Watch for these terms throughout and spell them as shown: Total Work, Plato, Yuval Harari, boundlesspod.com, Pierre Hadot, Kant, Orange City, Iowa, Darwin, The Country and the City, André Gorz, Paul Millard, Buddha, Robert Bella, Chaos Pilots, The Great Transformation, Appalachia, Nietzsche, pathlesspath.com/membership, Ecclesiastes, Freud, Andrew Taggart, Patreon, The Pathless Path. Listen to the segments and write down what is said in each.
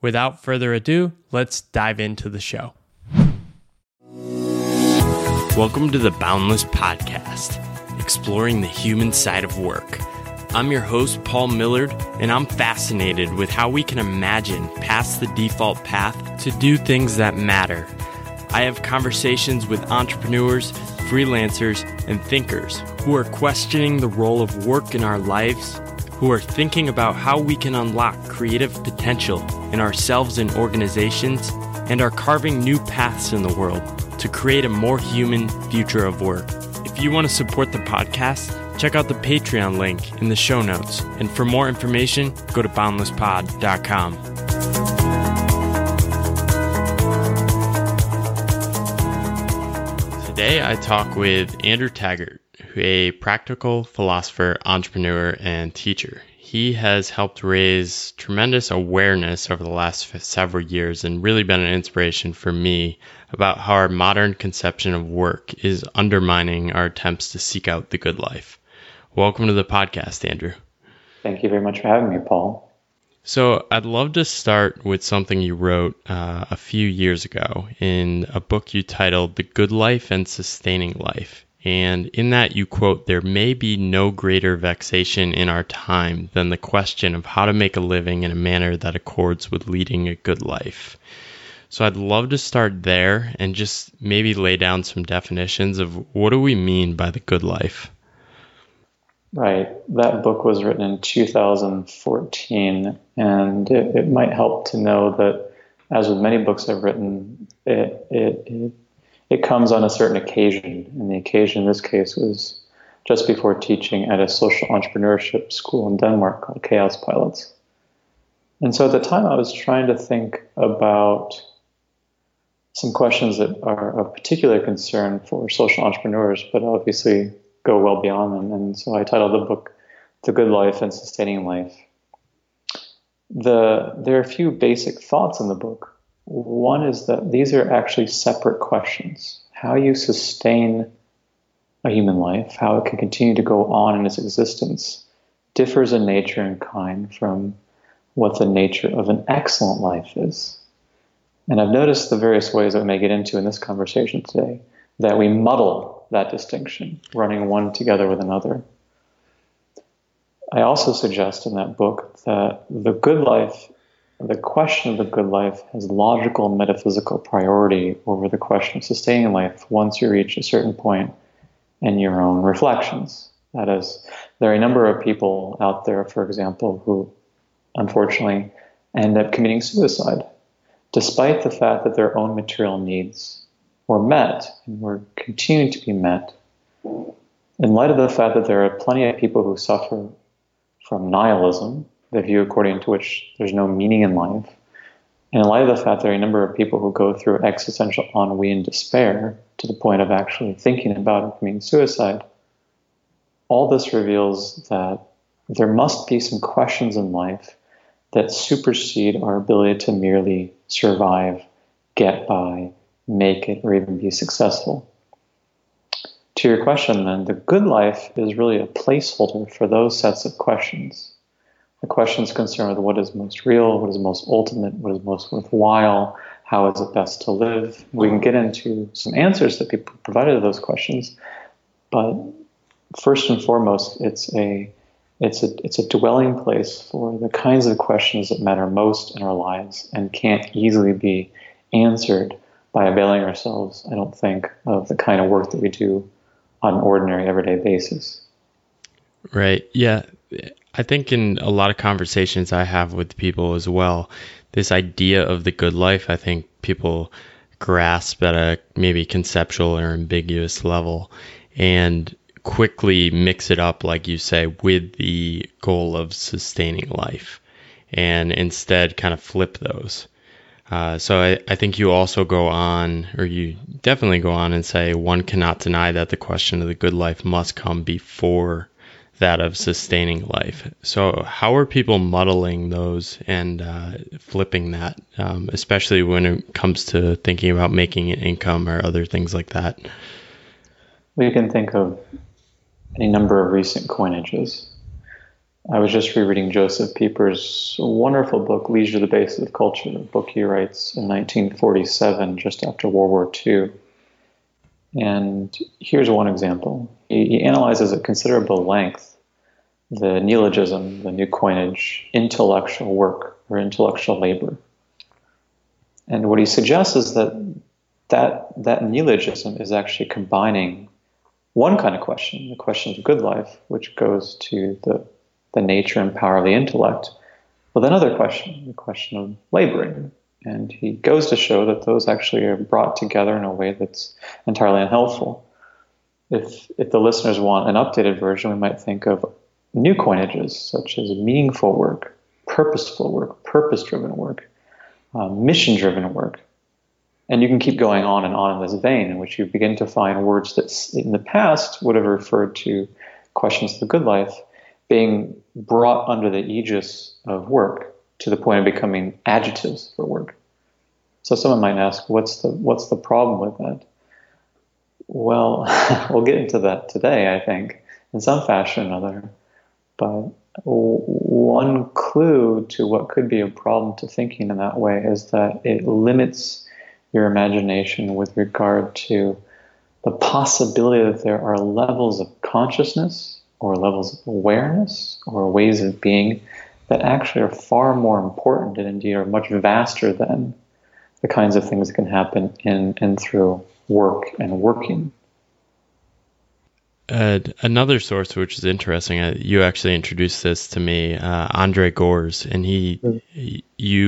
Without further ado, let's dive into the show. Welcome to the Boundless Podcast, exploring the human side of work. I'm your host, Paul Millard, and I'm fascinated with how we can imagine past the default path to do things that matter. I have conversations with entrepreneurs, freelancers, and thinkers who are questioning the role of work in our lives, who are thinking about how we can unlock creative potential in ourselves and organizations, and are carving new paths in the world to create a more human future of work. If you want to support the podcast, check out the Patreon link in the show notes. And for more information, go to boundlesspod.com. Today, I talk with Andrew Taggart, a practical philosopher, entrepreneur, and teacher. He has helped raise tremendous awareness over the last several years and really been an inspiration for me about how our modern conception of work is undermining our attempts to seek out the good life. Welcome to the podcast, Andrew. Thank you very much for having me, Paul. So I'd love to start with something you wrote a few years ago in a book you titled The Good Life and Sustaining Life. And in that you quote, "There may be no greater vexation in our time than the question of how to make a living in a manner that accords with leading a good life." So I'd love to start there and just maybe lay down some definitions of what do we mean by the good life? Right. That book was written in 2014, and it might help to know that, as with many books I've written, it comes on a certain occasion, and the occasion in this case was just before teaching at a social entrepreneurship school in Denmark called Chaos Pilots. And so at the time I was trying to think about some questions that are of particular concern for social entrepreneurs, but obviously go well beyond them. And so I titled the book, The Good Life and Sustaining Life. There are a few basic thoughts in the book. One is that these are actually separate questions. How you sustain a human life, how it can continue to go on in its existence, differs in nature and kind from what the nature of an excellent life is. And I've noticed the various ways that we may get into in this conversation today that we muddle that distinction, running one together with another. I also suggest in that book that the question of the good life has logical and metaphysical priority over the question of sustaining life once you reach a certain point in your own reflections. That is, there are a number of people out there, for example, who unfortunately end up committing suicide, despite the fact that their own material needs were met and were continuing to be met. In light of the fact that there are plenty of people who suffer from nihilism, the view according to which there's no meaning in life, and in light of the fact there are a number of people who go through existential ennui and despair to the point of actually thinking about committing suicide, all this reveals that there must be some questions in life that supersede our ability to merely survive, get by, make it, or even be successful. To your question, then, the good life is really a placeholder for those sets of questions. The questions concerned with what is most real, what is most ultimate, what is most worthwhile, how is it best to live. We can get into some answers that people provided to those questions, but first and foremost, it's a dwelling place for the kinds of questions that matter most in our lives and can't easily be answered by availing ourselves, I don't think, of the kind of work that we do on an ordinary, everyday basis. Right. Yeah. I think in a lot of conversations I have with people as well, this idea of the good life, I think people grasp at a maybe conceptual or ambiguous level and quickly mix it up, like you say, with the goal of sustaining life, and instead kind of flip those. So I think you also go on, or you definitely go on and say, one cannot deny that the question of the good life must come before that of sustaining life. So how are people muddling those and flipping that, especially when it comes to thinking about making an income or other things like that? We can think of any number of recent coinages. I was just rereading Joseph Pieper's wonderful book, Leisure the Basis of Culture, a book he writes in 1947, just after World War II. And here's one example. He analyzes at considerable length the neologism, the new coinage, intellectual work or intellectual labor. And what he suggests is that neologism is actually combining one kind of question, the question of the good life, which goes to the nature and power of the intellect, with another question, the question of laboring. And he goes to show that those actually are brought together in a way that's entirely unhelpful. If the listeners want an updated version, we might think of new coinages, such as meaningful work, purposeful work, purpose-driven work, mission-driven work. And you can keep going on in this vein, in which you begin to find words that in the past would have referred to questions of the good life being brought under the aegis of work, to the point of becoming adjectives for work. So someone might ask, what's the problem with that? Well, we'll get into that today, I think, in some fashion or another. But one clue to what could be a problem to thinking in that way is that it limits your imagination with regard to the possibility that there are levels of consciousness or levels of awareness or ways of being that actually are far more important and indeed are much vaster than the kinds of things that can happen in and through work and working. Another source which is interesting, you actually introduced this to me, André Gorz, and you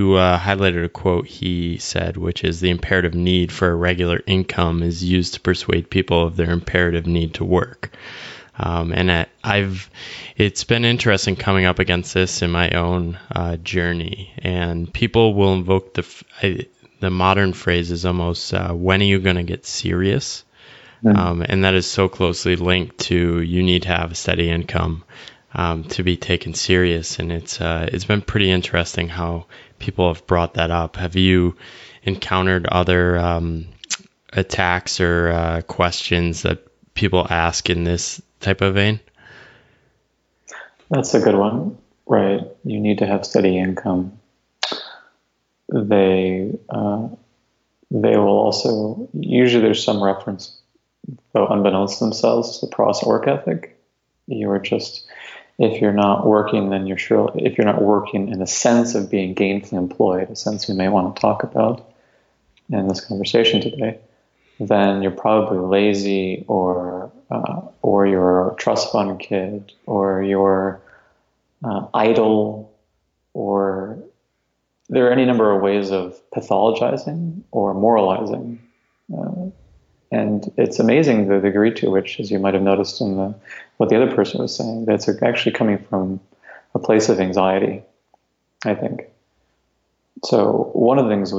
highlighted a quote he said, which is, "The imperative need for a regular income is used to persuade people of their imperative need to work." It's been interesting coming up against this in my own journey, and people will invoke the modern phrase is almost, when are you going to get serious? Mm-hmm. And that is so closely linked to, you need to have a steady income to be taken serious. And it's been pretty interesting how people have brought that up. Have you encountered other attacks or questions that people ask in this type of vein? That's a good one, right? You need to have steady income. They will also, usually there's some reference, though unbeknownst to themselves, to the Protestant work ethic. If you're not working, then you're sure, if you're not working in the sense of being gainfully employed, a sense we may want to talk about in this conversation today, then you're probably lazy, or you're a trust fund kid, or you're idle, or there are any number of ways of pathologizing or moralizing. And it's amazing the degree to which, as you might have noticed in what the other person was saying, that's actually coming from a place of anxiety, I think. So one of the things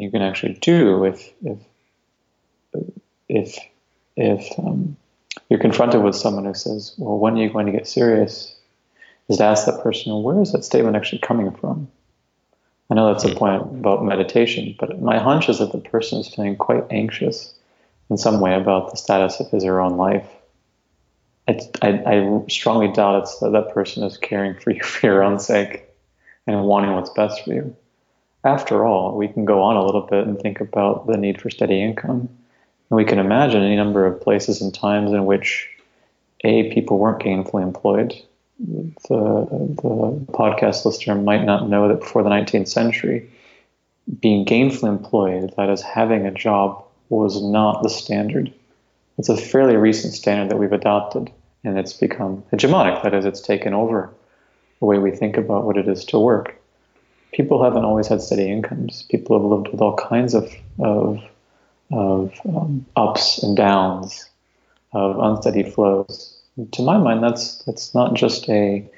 you can actually do if you're confronted with someone who says, well, when are you going to get serious, is to ask that person, well, where is that statement actually coming from? I know that's a point about meditation, but my hunch is that the person is feeling quite anxious in some way about the status of his or her own life. I strongly doubt it's that person is caring for you for your own sake and wanting what's best for you. After all, we can go on a little bit and think about the need for steady income. And we can imagine any number of places and times in which, A, people weren't gainfully employed. The podcast listener might not know that before the 19th century, being gainfully employed, that is, having a job, was not the standard. It's a fairly recent standard that we've adopted, and it's become hegemonic. That is, it's taken over the way we think about what it is to work. People haven't always had steady incomes. People have lived with all kinds of ups and downs, of unsteady flows. And to my mind, that's not just an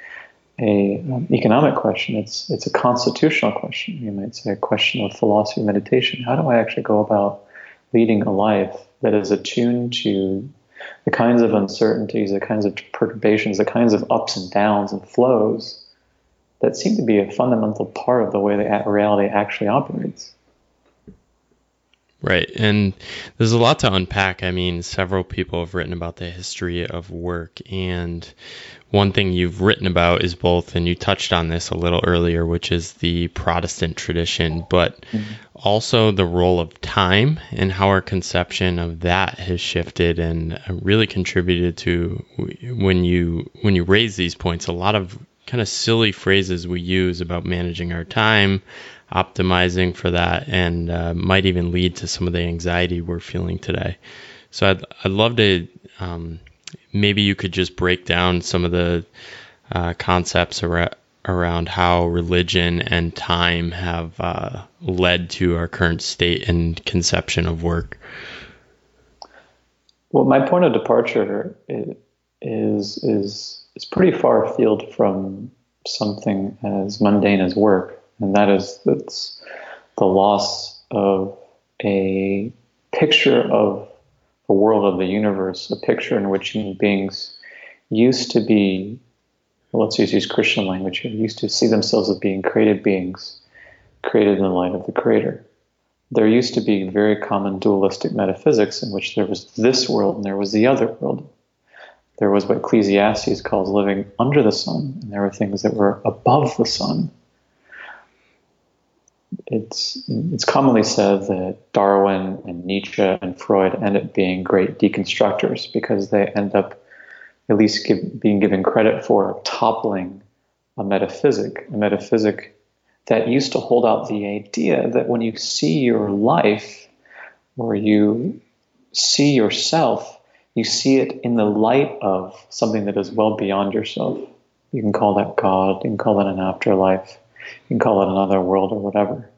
economic question. It's a constitutional question. You might say a question of philosophy, meditation. How do I actually go about leading a life that is attuned to the kinds of uncertainties, the kinds of perturbations, the kinds of ups and downs and flows that seem to be a fundamental part of the way that reality actually operates? Right. And there's a lot to unpack. I mean, several people have written about the history of work. And one thing you've written about is both, and you touched on this a little earlier, which is the Protestant tradition, but also the role of time and how our conception of that has shifted and really contributed to, when you raise these points, a lot of kind of silly phrases we use about managing our time, optimizing for that, and might even lead to some of the anxiety we're feeling today. So I'd love to, maybe you could just break down some of the concepts around how religion and time have led to our current state and conception of work. Well, my point of departure is pretty far afield from something as mundane as work. And that is, it's the loss of a picture of the world, of the universe, a picture in which human beings used to be, well, let's use Christian language here, used to see themselves as being created beings, created in the light of the Creator. There used to be very common dualistic metaphysics in which there was this world and there was the other world. There was what Ecclesiastes calls living under the sun, and there were things that were above the sun. It's commonly said that Darwin and Nietzsche and Freud end up being great deconstructors because they end up at least being given credit for toppling a metaphysic that used to hold out the idea that when you see your life or you see yourself, you see it in the light of something that is well beyond yourself. You can call that God, you can call that an afterlife, you can call it another world or whatever.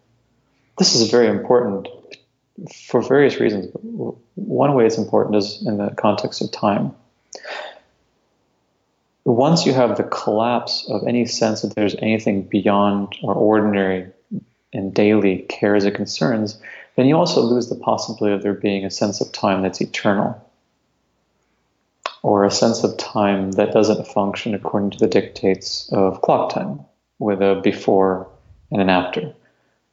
This is very important for various reasons. One way it's important is in the context of time. Once you have the collapse of any sense that there's anything beyond our ordinary and daily cares and concerns, then you also lose the possibility of there being a sense of time that's eternal, or a sense of time that doesn't function according to the dictates of clock time, with a before and an after,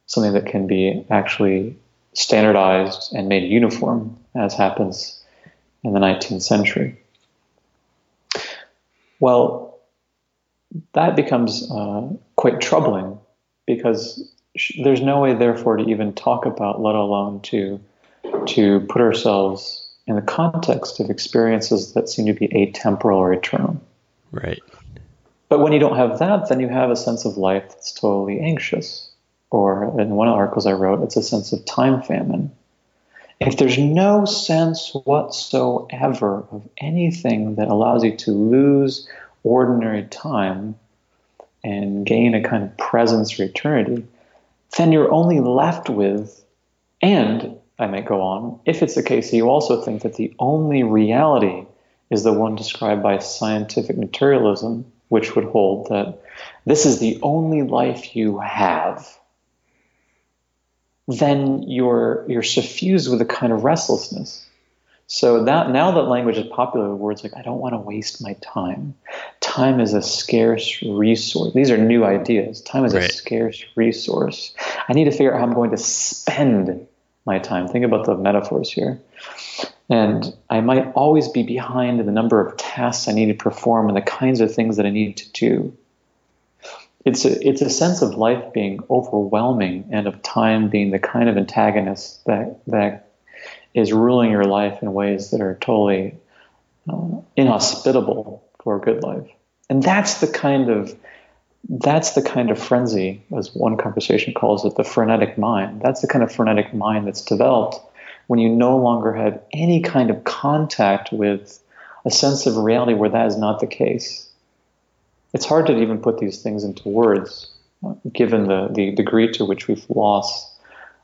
something that can be actually standardized and made uniform, as happens in the 19th century. Well, that becomes quite troubling, because there's no way, therefore, to even talk about, let alone to put ourselves in the context of experiences that seem to be atemporal or eternal. Right. But when you don't have that, then you have a sense of life that's totally anxious. Or in one of the articles I wrote, it's a sense of time famine. If there's no sense whatsoever of anything that allows you to lose ordinary time and gain a kind of presence for eternity, then you're only left with, and I might go on, if it's the case that you also think that the only reality is the one described by scientific materialism, which would hold that this is the only life you have, then you're suffused with a kind of restlessness. So that now that language is popular with words like, I don't want to waste my time. Time is a scarce resource. These are new ideas. Time is a scarce resource. I need to figure out how I'm going to spend my time. Think about the metaphors here. And I might always be behind in the number of tasks I need to perform and the kinds of things that I need to do. It's a sense of life being overwhelming and of time being the kind of antagonist that is ruling your life in ways that are totally inhospitable for a good life. And that's the kind of That's the kind of frenzy, as one conversation calls it, the frenetic mind. That's the kind of frenetic mind that's developed when you no longer have any kind of contact with a sense of reality where that is not the case. It's hard to even put these things into words, given the degree to which we've lost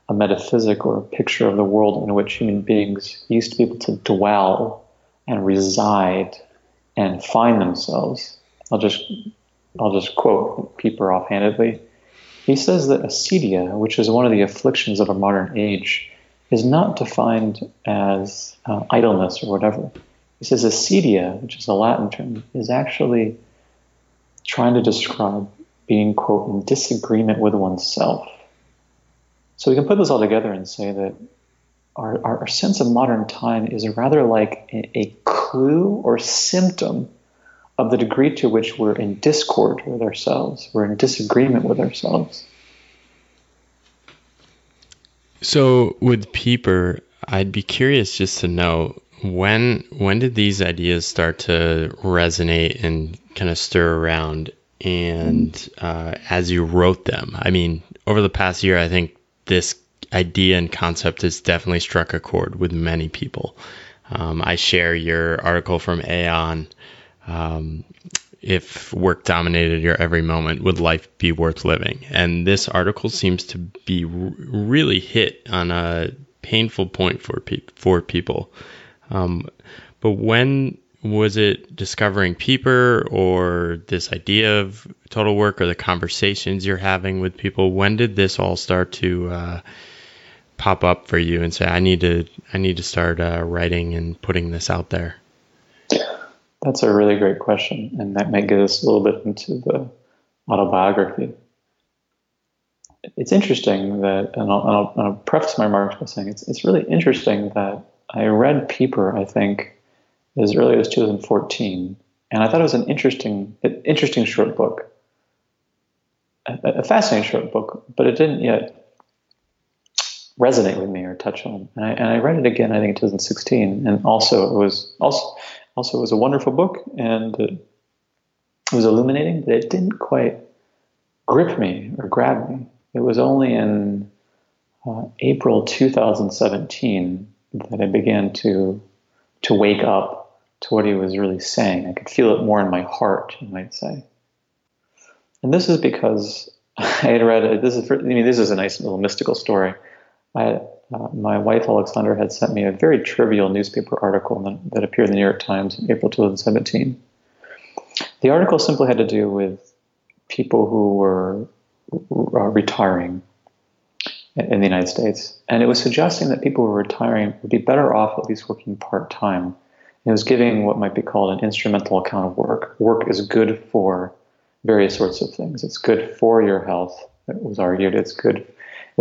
a metaphysic or a picture of the world in which human beings used to be able to dwell and reside and find themselves. I'll just quote Pieper offhandedly. He says that acedia, which is one of the afflictions of a modern age, is not defined as idleness or whatever. He says acedia, which is a Latin term, is actually trying to describe being, quote, in disagreement with oneself. So we can put this all together and say that our sense of modern time is rather like a clue or symptom of the degree to which we're in discord with ourselves, we're in disagreement with ourselves. So with Pieper, I'd be curious just to know, when did these ideas start to resonate and kind of stir around? And as you wrote them, I mean, over the past year, I think this idea and concept has definitely struck a chord with many people. I share your article from Aeon, if work dominated your every moment, would life be worth living? And this article seems to be really hit on a painful point for people. But when was it discovering Pieper or this idea of total work or the conversations you're having with people? When did this all start to pop up for you and say, I need to start writing and putting this out there? That's a really great question, and that might get us a little bit into the autobiography. It's interesting that, and I'll preface my remarks by saying it's really interesting that I read Pieper, I think, as early as 2014, and I thought it was an interesting short book, a fascinating short book, but it didn't yet resonate with me or touch on. And I read it again, I think, in 2016, and also, it was a wonderful book, and it was illuminating, but it didn't quite grip me or grab me. It was only in April 2017 that I began to wake up to what he was really saying. I could feel it more in my heart, you might say. And this is because I had read it. This is a nice little mystical story. My wife, Alexandra, had sent me a very trivial newspaper article that appeared in the New York Times in April 2017. The article simply had to do with people who were retiring in the United States. And it was suggesting that people who were retiring would be better off at least working part-time. And it was giving what might be called an instrumental account of work. Work is good for various sorts of things. It's good for your health, it was argued. It's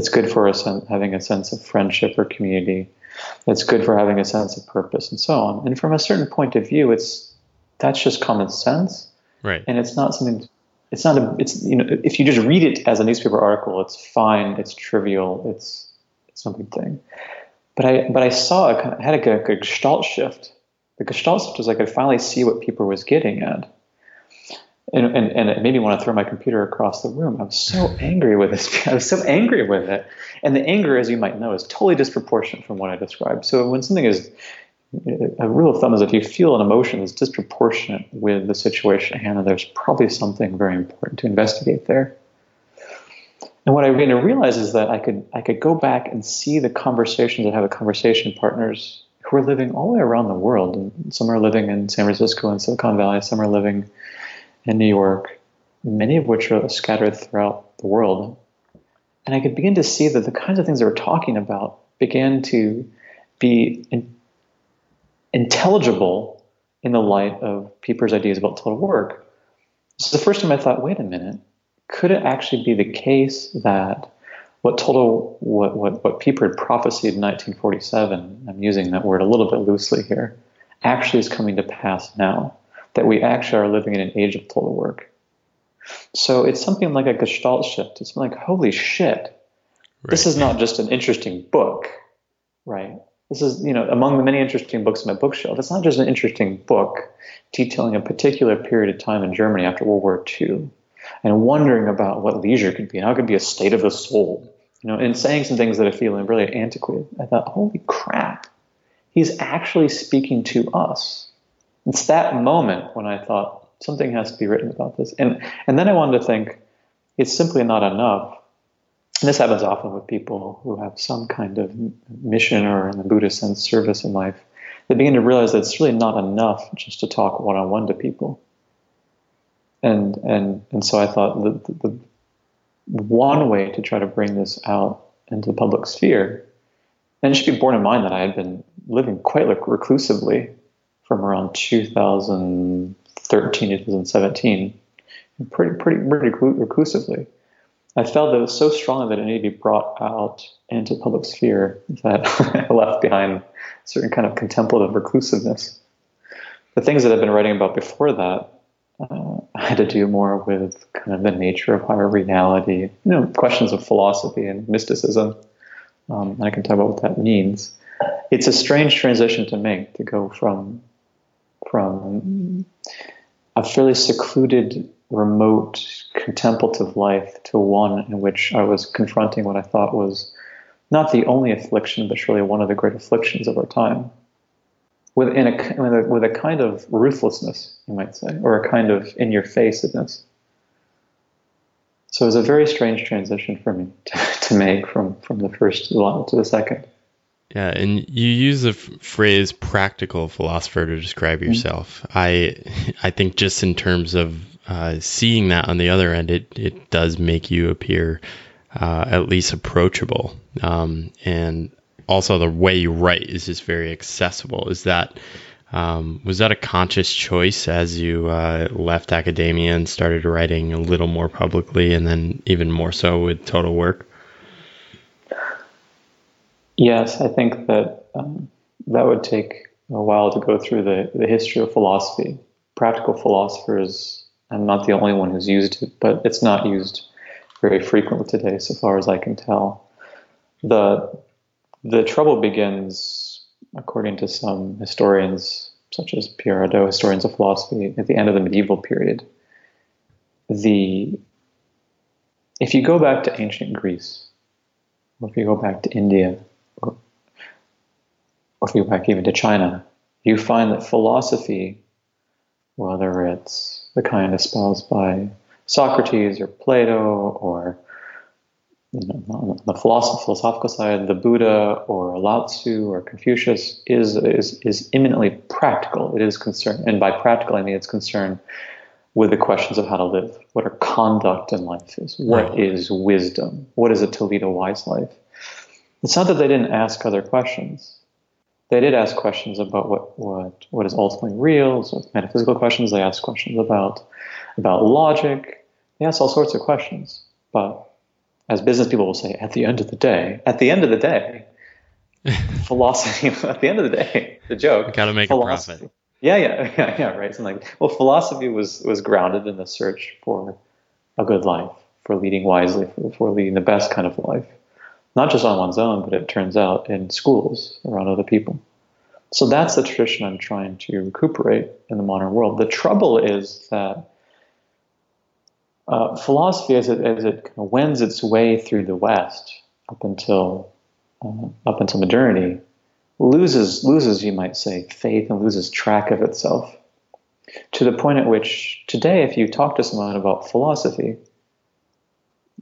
good for having a sense of friendship or community. It's good for having a sense of purpose and so on. And from a certain point of view, that's just common sense, right? And it's not something. If you just read it as a newspaper article, it's fine. It's trivial. It's something. But I saw I had a gestalt shift. The gestalt shift was I could finally see what Pieper was getting at. And it made me want to throw my computer across the room. I was so angry with this. I was so angry with it. And the anger, as you might know, is totally disproportionate from what I described. So when something is, a rule of thumb is if you feel an emotion that's disproportionate with the situation at hand, there's probably something very important to investigate there. And what I began to realize is that I could go back and see the conversations I have with conversation partners who are living all the way around the world. And some are living in San Francisco and Silicon Valley. Some are living in New York, many of which are scattered throughout the world. And I could begin to see that the kinds of things they were talking about began to be intelligible in the light of Pieper's ideas about total work. So the first time I thought, wait a minute, could it actually be the case that what Pieper had prophesied in 1947, I'm using that word a little bit loosely here, actually is coming to pass now? That we actually are living in an age of total work. So it's something like a gestalt shift. It's like, holy shit, right. This is not just an interesting book, right? This is, among the many interesting books on my bookshelf, it's not just an interesting book detailing a particular period of time in Germany after World War II. and wondering about what leisure could be and how it could be a state of the soul, you know, and saying some things that I feel really antiquated. I thought, holy crap, he's actually speaking to us. It's that moment when I thought something has to be written about this. And then I wanted to think, it's simply not enough. And this happens often with people who have some kind of mission or, in the Buddhist sense, service in life. They begin to realize that it's really not enough just to talk one-on-one to people. And so I thought the one way to try to bring this out into the public sphere, and it should be borne in mind that I had been living quite reclusively from around 2013 to 2017, pretty reclusively. I felt that it was so strongly that it needed to be brought out into the public sphere that I left behind a certain kind of contemplative reclusiveness. The things that I've been writing about before that, I had to do more with kind of the nature of higher reality, you know, questions of philosophy and mysticism. And I can talk about what that means. It's a strange transition to make, to go from a fairly secluded, remote, contemplative life to one in which I was confronting what I thought was not the only affliction, but surely one of the great afflictions of our time, with a kind of ruthlessness, you might say, or a kind of in-your-facedness. So it was a very strange transition for me to make from the first to the second. Yeah, and you use the phrase practical philosopher to describe yourself. Mm-hmm. I think just in terms of seeing that on the other end, it does make you appear at least approachable. And also the way you write is just very accessible. Is that was that a conscious choice as you left academia and started writing a little more publicly, and then even more so with Total Work? Yes, I think that that would take a while to go through the history of philosophy. Practical philosophers, I'm not the only one who's used it, but it's not used very frequently today, so far as I can tell. The trouble begins, according to some historians, such as Pierre Hadot, historians of philosophy, at the end of the medieval period. If you go back to ancient Greece, or if you go back to India, or if you go back even to China, you find that philosophy, whether it's the kind espoused by Socrates or Plato, or, you know, on the philosophical side, the Buddha or Lao Tzu or Confucius, is imminently practical. It is concerned, and by practical I mean it's concerned with the questions of how to live. What are conduct in life is? What is wisdom? What is it to lead a wise life? It's not that they didn't ask other questions. They did ask questions about what is ultimately real, so metaphysical questions. They asked questions about logic. They asked all sorts of questions. But as business people will say, at the end of the day, philosophy, at the end of the day, the joke. Got to make a profit. Yeah, right. Something like, well, philosophy was grounded in the search for a good life, for leading wisely, for leading the best kind of life. Not just on one's own, but it turns out in schools around other people. So that's the tradition I'm trying to recuperate in the modern world. The trouble is that philosophy, as it kind of wends its way through the West up until modernity, loses, you might say, faith and loses track of itself, to the point at which today, if you talk to someone about philosophy,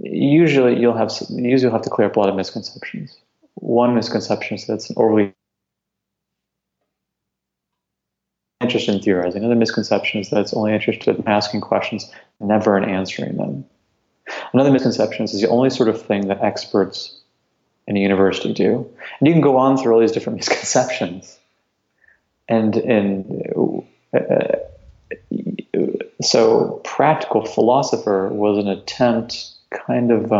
Usually you'll have to clear up a lot of misconceptions. One misconception is that it's an overly interest in theorizing. Another misconception is that it's only interested in asking questions, never in answering them. Another misconception is the only sort of thing that experts in a university do. And you can go on through all these different misconceptions. So practical philosopher was an attempt, kind of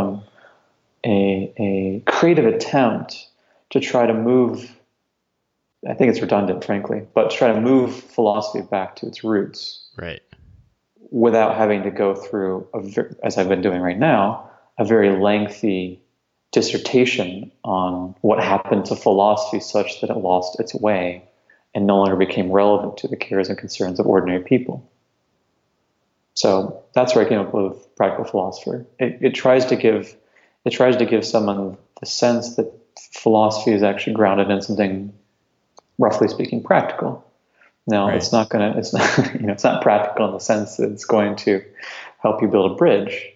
a creative attempt to try to move, I think it's redundant, frankly, but try to move philosophy back to its roots. Right. Without having to go through, as I've been doing right now, a very lengthy dissertation on what happened to philosophy such that it lost its way and no longer became relevant to the cares and concerns of ordinary people. So that's where I came up with practical philosopher. It tries to give someone the sense that philosophy is actually grounded in something, roughly speaking, practical. Now, right. It's not practical in the sense that it's going to help you build a bridge,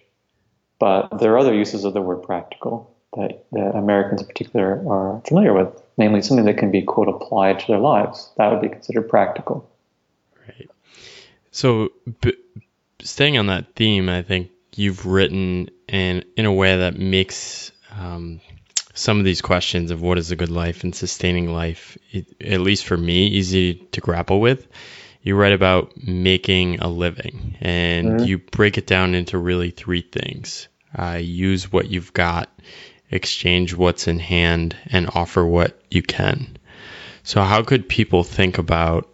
but there are other uses of the word practical that Americans in particular are familiar with, namely something that can be, quote, applied to their lives. That would be considered practical. Right. So staying on that theme, I think you've written in a way that makes some of these questions of what is a good life and sustaining life, at least for me, easy to grapple with. You write about making a living, and mm-hmm. you break it down into really three things. Use what you've got, exchange what's in hand, and offer what you can. So how could people think about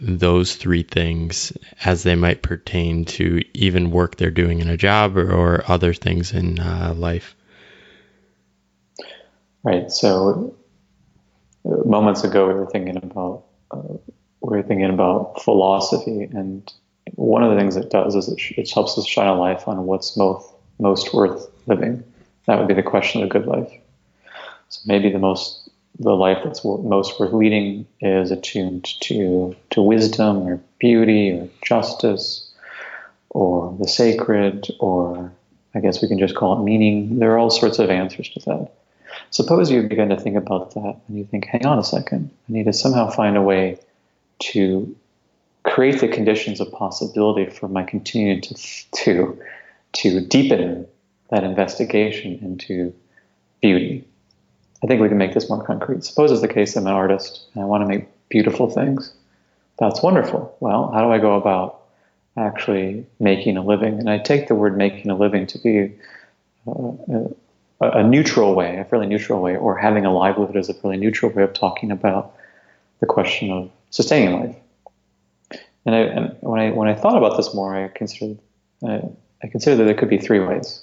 those three things as they might pertain to even work they're doing in a job or other things in life? Right. So moments ago, we were thinking about philosophy, and one of the things it does is it helps us shine a light on what's most worth living. That would be the question of a good life. So maybe the life that's most worth leading is attuned to wisdom or beauty or justice or the sacred, or I guess we can just call it meaning. There are all sorts of answers to that. Suppose you begin to think about that and you think, hang on a second, I need to somehow find a way to create the conditions of possibility for my continuing to deepen that investigation into beauty. I think we can make this more concrete. Suppose it's the case I'm an artist and I want to make beautiful things. That's wonderful. Well, how do I go about actually making a living? And I take the word making a living to be a neutral way, a fairly neutral way, or having a livelihood is a fairly neutral way of talking about the question of sustaining life. And when I thought about this more, I considered that there could be three ways,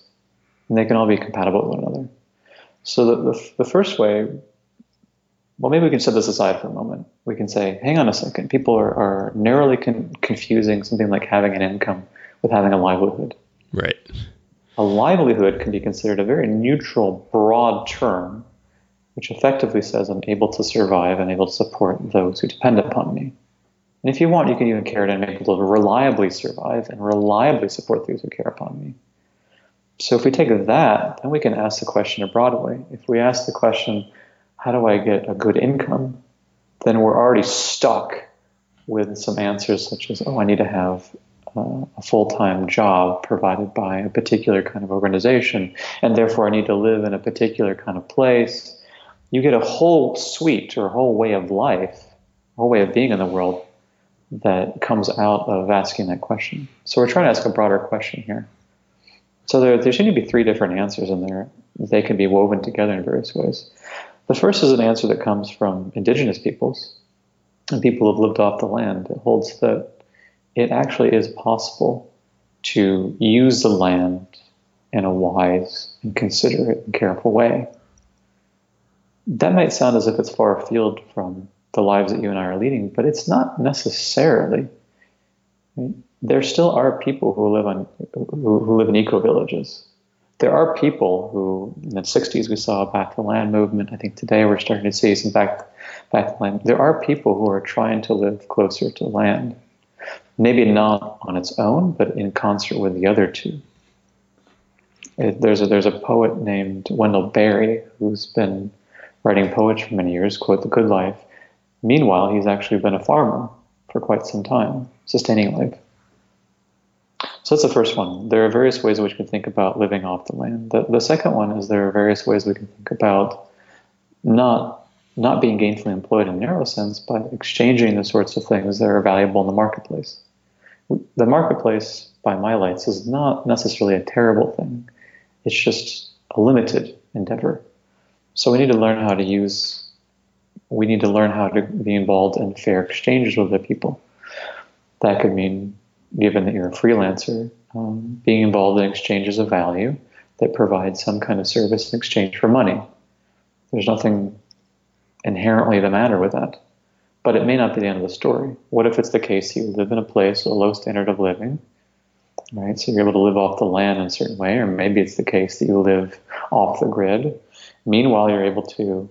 and they can all be compatible with one another. So the first way, well, maybe we can set this aside for a moment. We can say, hang on a second, people are narrowly confusing something like having an income with having a livelihood. Right. A livelihood can be considered a very neutral, broad term, which effectively says I'm able to survive and able to support those who depend upon me. And if you want, you can even carry it and make people to reliably survive and reliably support those who care upon me. So if we take that, then we can ask the question a broad way. If we ask the question, how do I get a good income? Then we're already stuck with some answers such as, I need to have a full-time job provided by a particular kind of organization, and therefore I need to live in a particular kind of place. You get a whole suite or a whole way of life, a whole way of being in the world that comes out of asking that question. So we're trying to ask a broader question here. So there seem to be three different answers in there. They can be woven together in various ways. The first is an answer that comes from indigenous peoples and people who have lived off the land. It holds that it actually is possible to use the land in a wise and considerate and careful way. That might sound as if it's far afield from the lives that you and I are leading, but it's not necessarily. There still are people who live in eco-villages. There are people who, in the 60s, we saw a back to land movement. I think today we're starting to see some back to land. There are people who are trying to live closer to land. Maybe not on its own, but in concert with the other two. There's a poet named Wendell Berry who's been writing poetry for many years, quote, The Good Life. Meanwhile, he's actually been a farmer for quite some time, sustaining life. So that's the first one. There are various ways in which we can think about living off the land. The second one is there are various ways we can think about not being gainfully employed in a narrow sense, but exchanging the sorts of things that are valuable in the marketplace. The marketplace, by my lights, is not necessarily a terrible thing. It's just a limited endeavor. So we need to learn how to be involved in fair exchanges with other people. That could mean, given that you're a freelancer, being involved in exchanges of value that provide some kind of service in exchange for money. There's nothing inherently the matter with that. But it may not be the end of the story. What if it's the case you live in a place with a low standard of living right? So you're able to live off the land in a certain way, or maybe it's the case that you live off the grid. Meanwhile, you're able to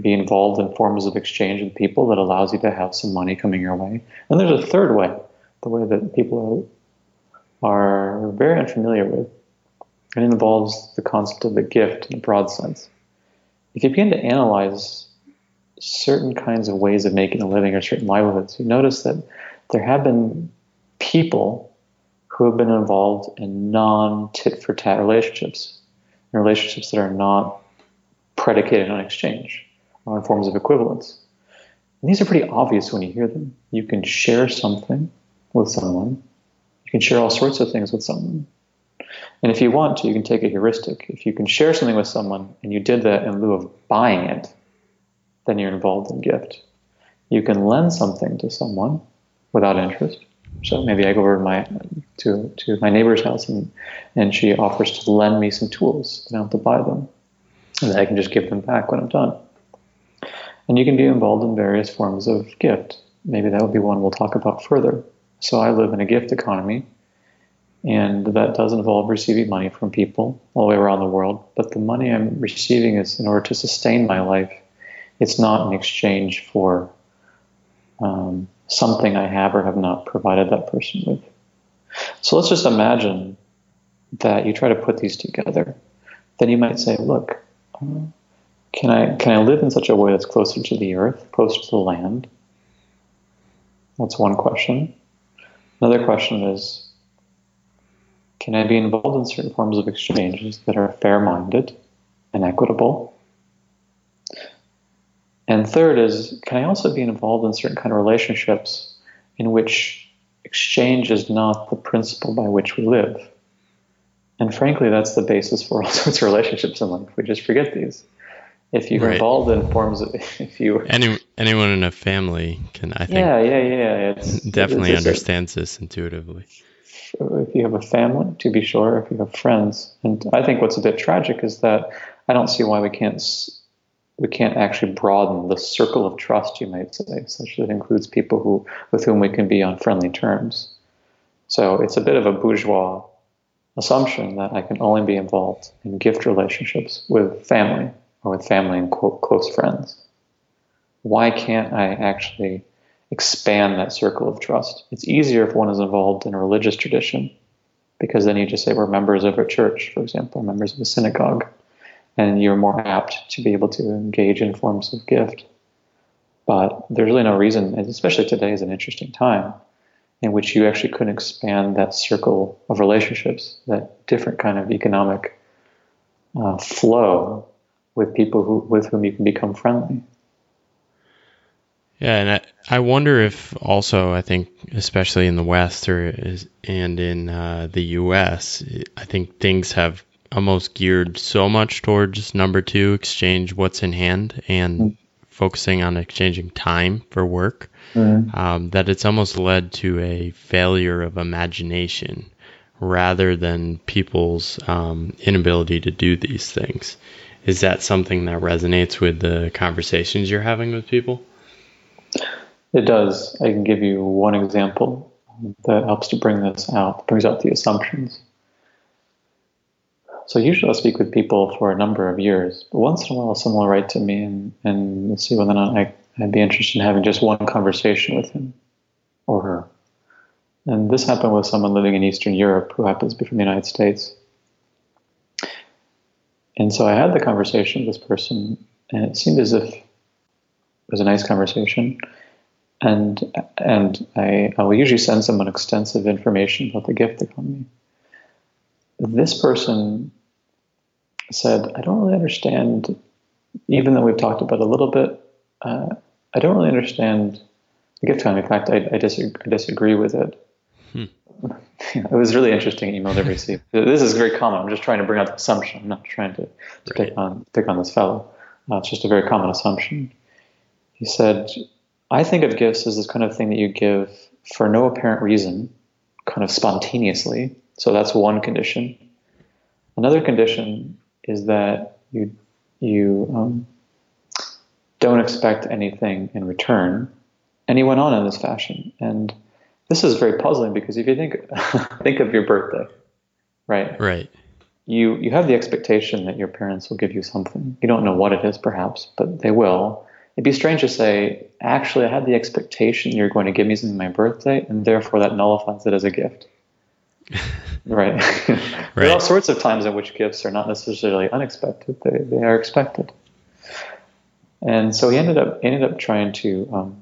be involved in forms of exchange with people that allows you to have some money coming your way. And there's a third way, the way that people are very unfamiliar with. It involves the concept of the gift in a broad sense. If you begin to analyze certain kinds of ways of making a living or certain livelihoods, you notice that there have been people who have been involved in non-tit-for-tat relationships, relationships that are not predicated on exchange, on forms of equivalence. And these are pretty obvious when you hear them. You can share something with someone. You can share all sorts of things with someone. And if you want to, you can take a heuristic. If you can share something with someone and you did that in lieu of buying it, then you're involved in gift. You can lend something to someone without interest. So maybe I go over to my neighbor's house and she offers to lend me some tools. I don't have to buy them. And then I can just give them back when I'm done. And you can be involved in various forms of gift. Maybe that would be one we'll talk about further. So I live in a gift economy. And that does involve receiving money from people all the way around the world. But the money I'm receiving is in order to sustain my life. It's not in exchange for something I have or have not provided that person with. So let's just imagine that you try to put these together. Then you might say, look, can I live in such a way that's closer to the earth, closer to the land? That's one question. Another question is, can I be involved in certain forms of exchanges that are fair-minded and equitable? And third is, can I also be involved in certain kind of relationships in which exchange is not the principle by which we live? And frankly, that's the basis for all sorts of relationships in life. We just forget these. If you're involved in forms of, if you anyone in a family can, I think, definitely understands this intuitively. If you have a family, to be sure, if you have friends. And I think what's a bit tragic is that I don't see why we can't actually broaden the circle of trust, you might say, such that it includes people with whom we can be on friendly terms. So it's a bit of a bourgeois assumption that I can only be involved in gift relationships with family, or with family and, quote, close friends. Why can't I actually expand that circle of trust? It's easier if one is involved in a religious tradition, because then you just say we're members of a church, for example, or members of a synagogue, and you're more apt to be able to engage in forms of gift. But there's really no reason, and especially today is an interesting time, in which you actually couldn't expand that circle of relationships, that different kind of economic flow with people with whom you can become friendly. Yeah, and I wonder if also, I think, especially in the West and in the U.S., I think things have almost geared so much towards number two, exchange what's in hand, and focusing on exchanging time for work, that it's almost led to a failure of imagination rather than people's inability to do these things. Is that something that resonates with the conversations you're having with people? It does. I can give you one example that helps to bring this out, brings out the assumptions. So usually I'll speak with people for a number of years, but once in a while someone will write to me and see whether or not I'd be interested in having just one conversation with him or her. And this happened with someone living in Eastern Europe who happens to be from the United States. And so I had the conversation with this person, and it seemed as if it was a nice conversation, and I will usually send someone extensive information about the gift economy. This person said, I don't really understand, even though we've talked about it a little bit, I don't really understand the gift economy. In fact, I disagree with it. It was really interesting email to receive. This is very common. I'm just trying to bring out the assumption. I'm not trying to pick on this fellow. It's just a very common assumption. He said, I think of gifts as this kind of thing that you give for no apparent reason, kind of spontaneously. So that's one condition. Another condition is that you don't expect anything in return. And he went on in this fashion. And This is very puzzling because if you think of your birthday, right? Right. You have the expectation that your parents will give you something. You don't know what it is, perhaps, but they will. It'd be strange to say, actually, I had the expectation you're going to give me something on my birthday, and therefore that nullifies it as a gift. Right. Right. There are all sorts of times in which gifts are not necessarily unexpected. They are expected. And so he ended up trying to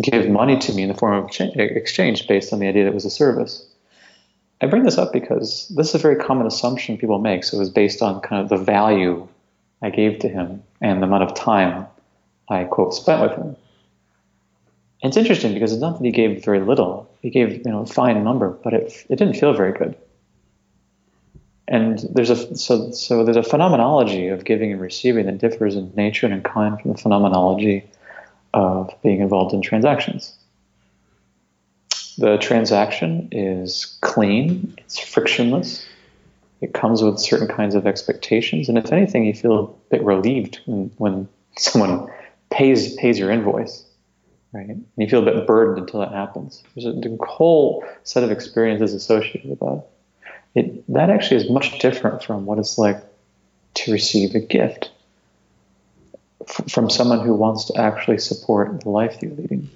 give money to me in the form of exchange based on the idea that it was a service. I bring this up because this is a very common assumption people make. So it was based on kind of the value I gave to him and the amount of time I, quote, spent with him. And it's interesting because it's not that he gave very little. He gave, a fine number, but it didn't feel very good. And there's a phenomenology of giving and receiving that differs in nature and in kind from the phenomenology of being involved in transactions. The transaction is clean, it's frictionless, it comes with certain kinds of expectations, and if anything, you feel a bit relieved when someone pays your invoice, right? And you feel a bit burdened until that happens. There's a whole set of experiences associated with that. That actually is much different from what it's like to receive a gift from someone who wants to actually support the life that you're leading.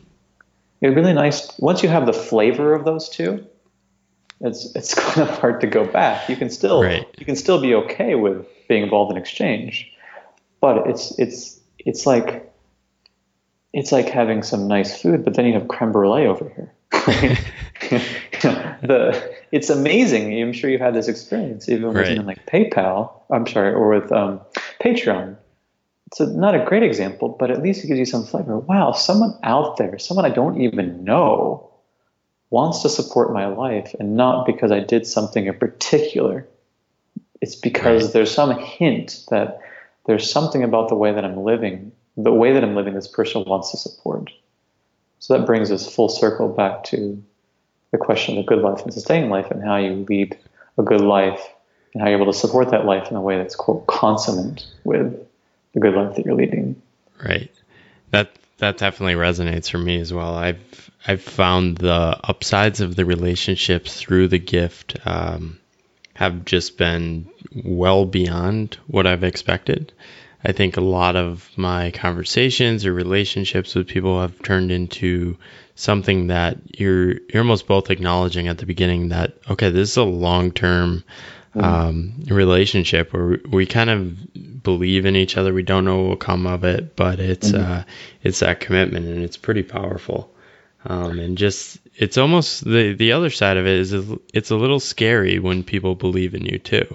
It's really nice. Once you have the flavor of those two, it's kind of hard to go back. You can still be okay with being involved in exchange, but it's like having some nice food, but then you have creme brulee over here. It's amazing. I'm sure you've had this experience, even with something like Patreon. It's not a great example, but at least it gives you some flavor. Wow, someone out there, someone I don't even know, wants to support my life, and not because I did something in particular. It's because there's some hint that there's something about the way that I'm living this person wants to support. So that brings us full circle back to the question of the good life and sustaining life, and how you lead a good life and how you're able to support that life in a way that's, quote, consonant with the good life that you're leading. Right. That definitely resonates for me as well. I've found the upsides of the relationships through the gift have just been well beyond what I've expected. I think a lot of my conversations or relationships with people have turned into something that you're almost both acknowledging at the beginning that, okay, this is a long-term relationship where we kind of believe in each other. We don't know what will come of it, but it's that commitment, and it's pretty powerful. And just, it's almost the other side of it is it's a little scary when people believe in you too.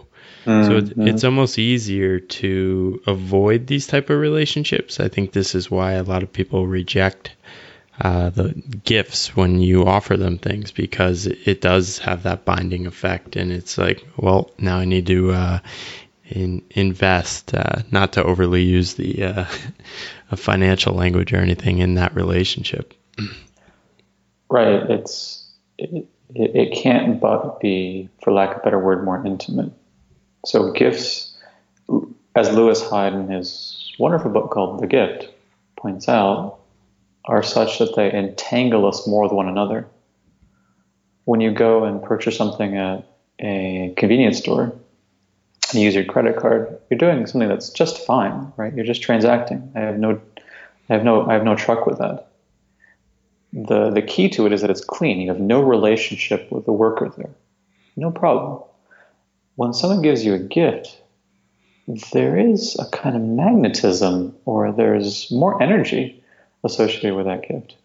So it's almost easier to avoid these type of relationships. I think this is why a lot of people reject the gifts when you offer them things, because it does have that binding effect, and it's like, well, now I need to invest, not to overly use the a financial language or anything in that relationship. Right. It can't but be, for lack of a better word, more intimate. So gifts, as Lewis Hyde in his wonderful book called The Gift points out, are such that they entangle us more with one another. When you go and purchase something at a convenience store and you use your credit card, you're doing something that's just fine, right? You're just transacting. I have no truck with that. The key to it is that it's clean. You have no relationship with the worker there. No problem. When someone gives you a gift, there is a kind of magnetism, or there's more energy associated with that gift,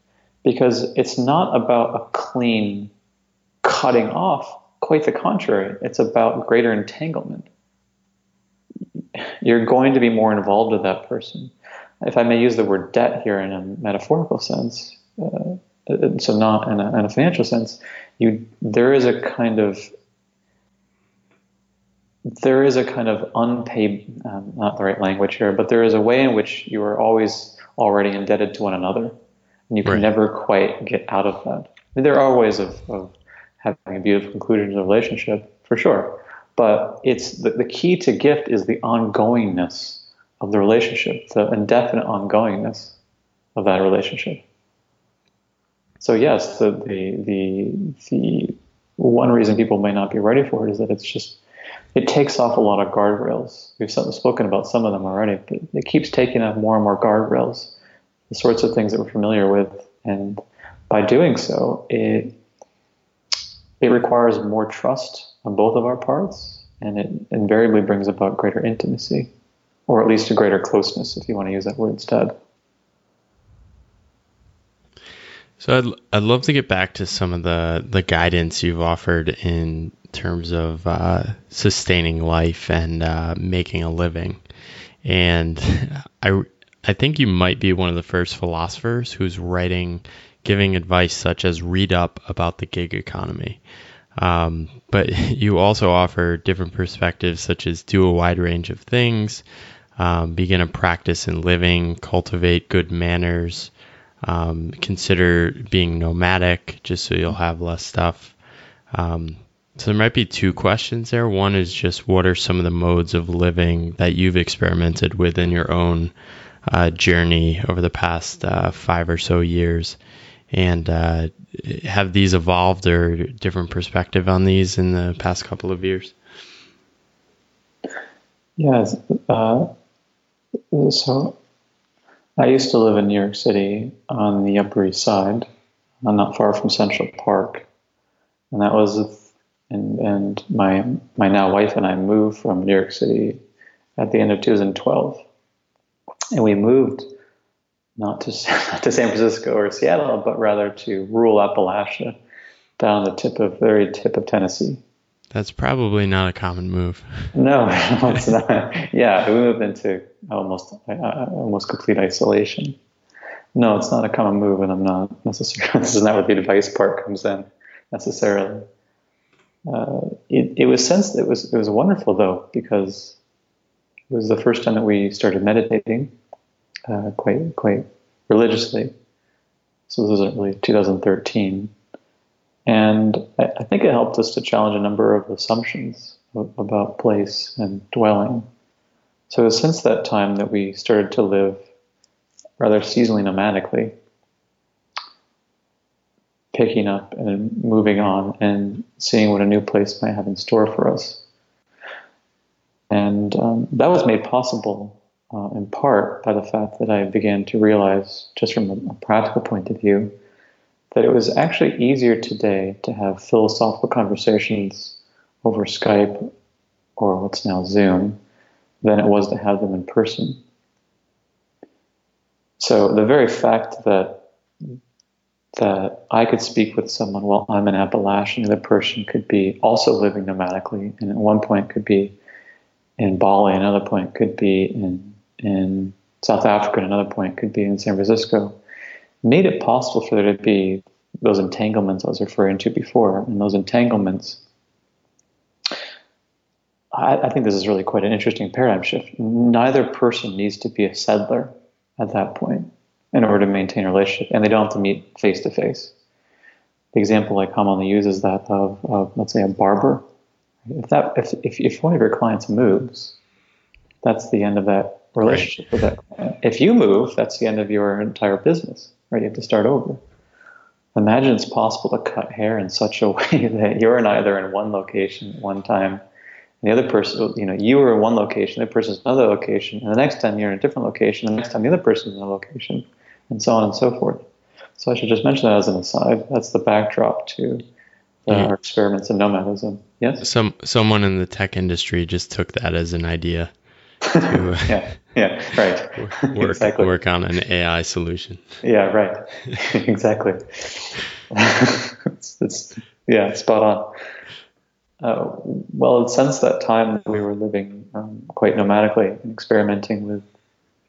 because it's not about a clean cutting off. Quite the contrary, it's about greater entanglement. You're going to be more involved with that person. If I may use the word debt here in a metaphorical sense, so not in a financial sense, there is a kind of unpaid, not the right language here, but there is a way in which you are always already indebted to one another, and you can never quite get out of that. I mean, there are ways of having a beautiful conclusion to the relationship, for sure, but it's the key to gift is the ongoingness of the relationship, the indefinite ongoingness of that relationship. So yes, the one reason people may not be ready for it is that it's just, it takes off a lot of guardrails. We've spoken about some of them already, but it keeps taking off more and more guardrails, the sorts of things that we're familiar with. And by doing so, it requires more trust on both of our parts, and it invariably brings about greater intimacy, or at least a greater closeness, if you want to use that word instead. So I'd love to get back to some of the guidance you've offered in terms of sustaining life and making a living. And I think you might be one of the first philosophers who's giving advice such as read up about the gig economy. But you also offer different perspectives such as do a wide range of things, begin a practice in living, cultivate good manners, consider being nomadic just so you'll have less stuff. So there might be two questions there. One is just what are some of the modes of living that you've experimented with in your own journey over the past 5 or so years? And have these evolved or different perspective on these in the past couple of years? Yes. So I used to live in New York City on the Upper East Side, not far from Central Park. And that was, and my now wife and I moved from New York City at the end of 2012. And we moved not to San Francisco or Seattle, but rather to rural Appalachia, down the very tip of Tennessee. That's probably not a common move. No, it's not. Yeah, we moved into almost complete isolation. No, it's not a common move, and I'm not necessarily. This is not where the advice part comes in necessarily. It was wonderful though, because it was the first time that we started meditating quite religiously. So this was really 2013. And I think it helped us to challenge a number of assumptions about place and dwelling. So it was since that time that we started to live rather seasonally nomadically, picking up and moving on and seeing what a new place might have in store for us. And that was made possible in part by the fact that I began to realize, just from a practical point of view, that it was actually easier today to have philosophical conversations over Skype or what's now Zoom than it was to have them in person. So the very fact that I could speak with someone while I'm in Appalachia, and the other person could be also living nomadically, and at one point could be in Bali, another point could be in South Africa, another point could be in San Francisco, made it possible for there to be those entanglements I was referring to before. And those entanglements, I think this is really quite an interesting paradigm shift. Neither person needs to be a settler at that point in order to maintain a relationship, and they don't have to meet face-to-face. The example I commonly use is that of let's say, a barber. If one of your clients moves, that's the end of that relationship with that client. If you move, that's the end of your entire business, right? You have to start over. Imagine it's possible to cut hair in such a way that you're either in one location at one time, and the other person, you were in one location, the other person's in another location, and the next time you're in a different location, the next time the other person's in a location, and so on and so forth. So I should just mention that as an aside. That's the backdrop to our experiments in nomadism. Yes? Someone in the tech industry just took that as an idea to right. Work on an AI solution. Yeah, right. Exactly. it's spot on. Well, since that time we were living quite nomadically and experimenting with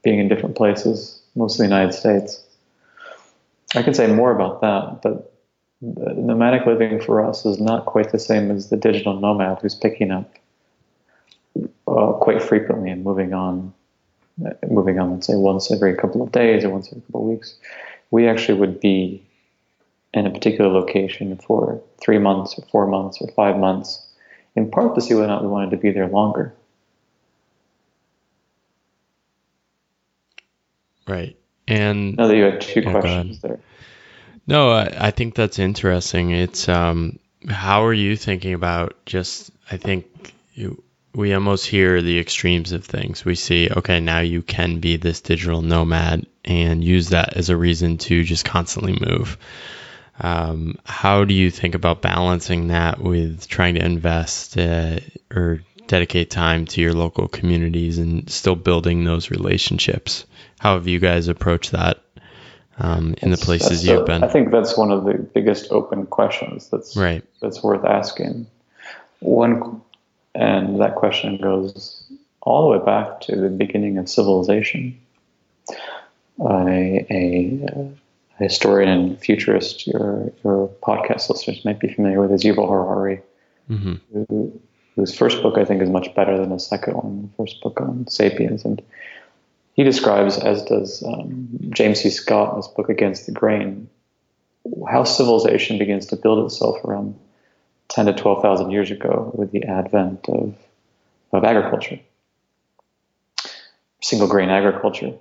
being in different places, mostly the United States. I can say more about that, but the nomadic living for us is not quite the same as the digital nomad who's picking up quite frequently and moving on, let's say, once every couple of days or once every couple of weeks. We actually would be in a particular location for 3 months or 4 months or 5 months, in part to see whether or not we wanted to be there longer. Right. And I know that you had two questions there. No, I think that's interesting. It's how are you thinking about just, I think we almost hear the extremes of things. We see, okay, now you can be this digital nomad and use that as a reason to just constantly move. How do you think about balancing that with trying to invest or dedicate time to your local communities and still building those relationships? How have you guys approached that in the places you've been? I think that's one of the biggest open questions that's worth asking. And that question goes all the way back to the beginning of civilization. A historian and futurist your podcast listeners might be familiar with is Yuval Harari, mm-hmm. whose first book I think is much better than his second one, the first book on Sapiens. And he describes, as does James C. Scott in his book Against the Grain, how civilization begins to build itself around 10 to 12,000 years ago with the advent of agriculture, single grain agriculture.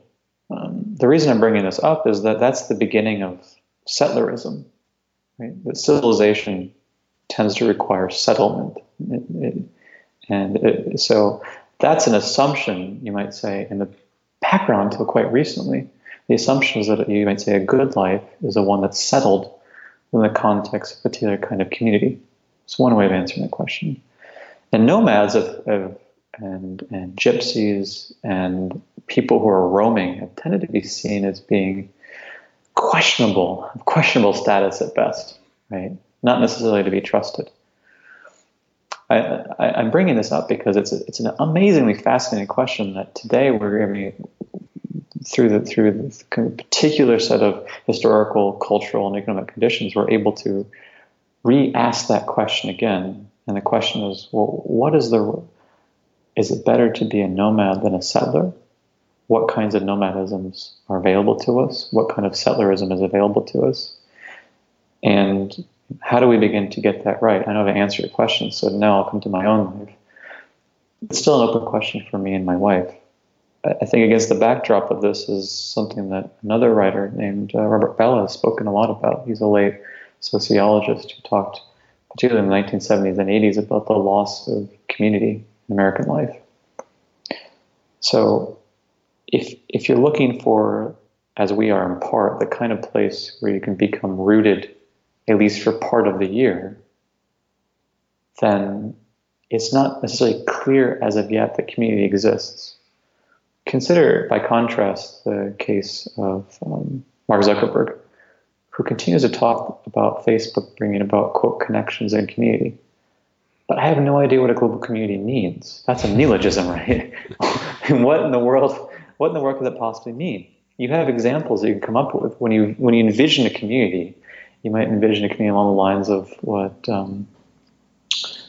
The reason I'm bringing this up is that that's the beginning of settlerism, right? That civilization tends to require settlement. So that's an assumption, you might say, in the background until quite recently. The assumption is that you might say a good life is the one that's settled in the context of a particular kind of community. It's one way of answering that question. And nomads and gypsies and people who are roaming have tended to be seen as being questionable status at best, right? Not necessarily to be trusted. I'm bringing this up because it's an amazingly fascinating question that today we're going to, through this particular set of historical, cultural, and economic conditions, we're able to re-ask that question again. And the question is, well, is it better to be a nomad than a settler? What kinds of nomadisms are available to us? What kind of settlerism is available to us? And how do we begin to get that right? I know I've answered your question, so now I'll come to my own life. It's still an open question for me and my wife. I think against the backdrop of this is something that another writer named Robert Bella has spoken a lot about. He's a late sociologist who talked, particularly in the 1970s and 80s, about the loss of community in American life. So if you're looking for, as we are in part, the kind of place where you can become rooted, at least for part of the year, then it's not necessarily clear as of yet that community exists. Consider, by contrast, the case of Mark Zuckerberg, who continues to talk about Facebook bringing about, quote, connections and community. But I have no idea what a global community means. That's a neologism, right? And what in the world could that possibly mean? You have examples that you can come up with. When you envision a community, you might envision a community along the lines of what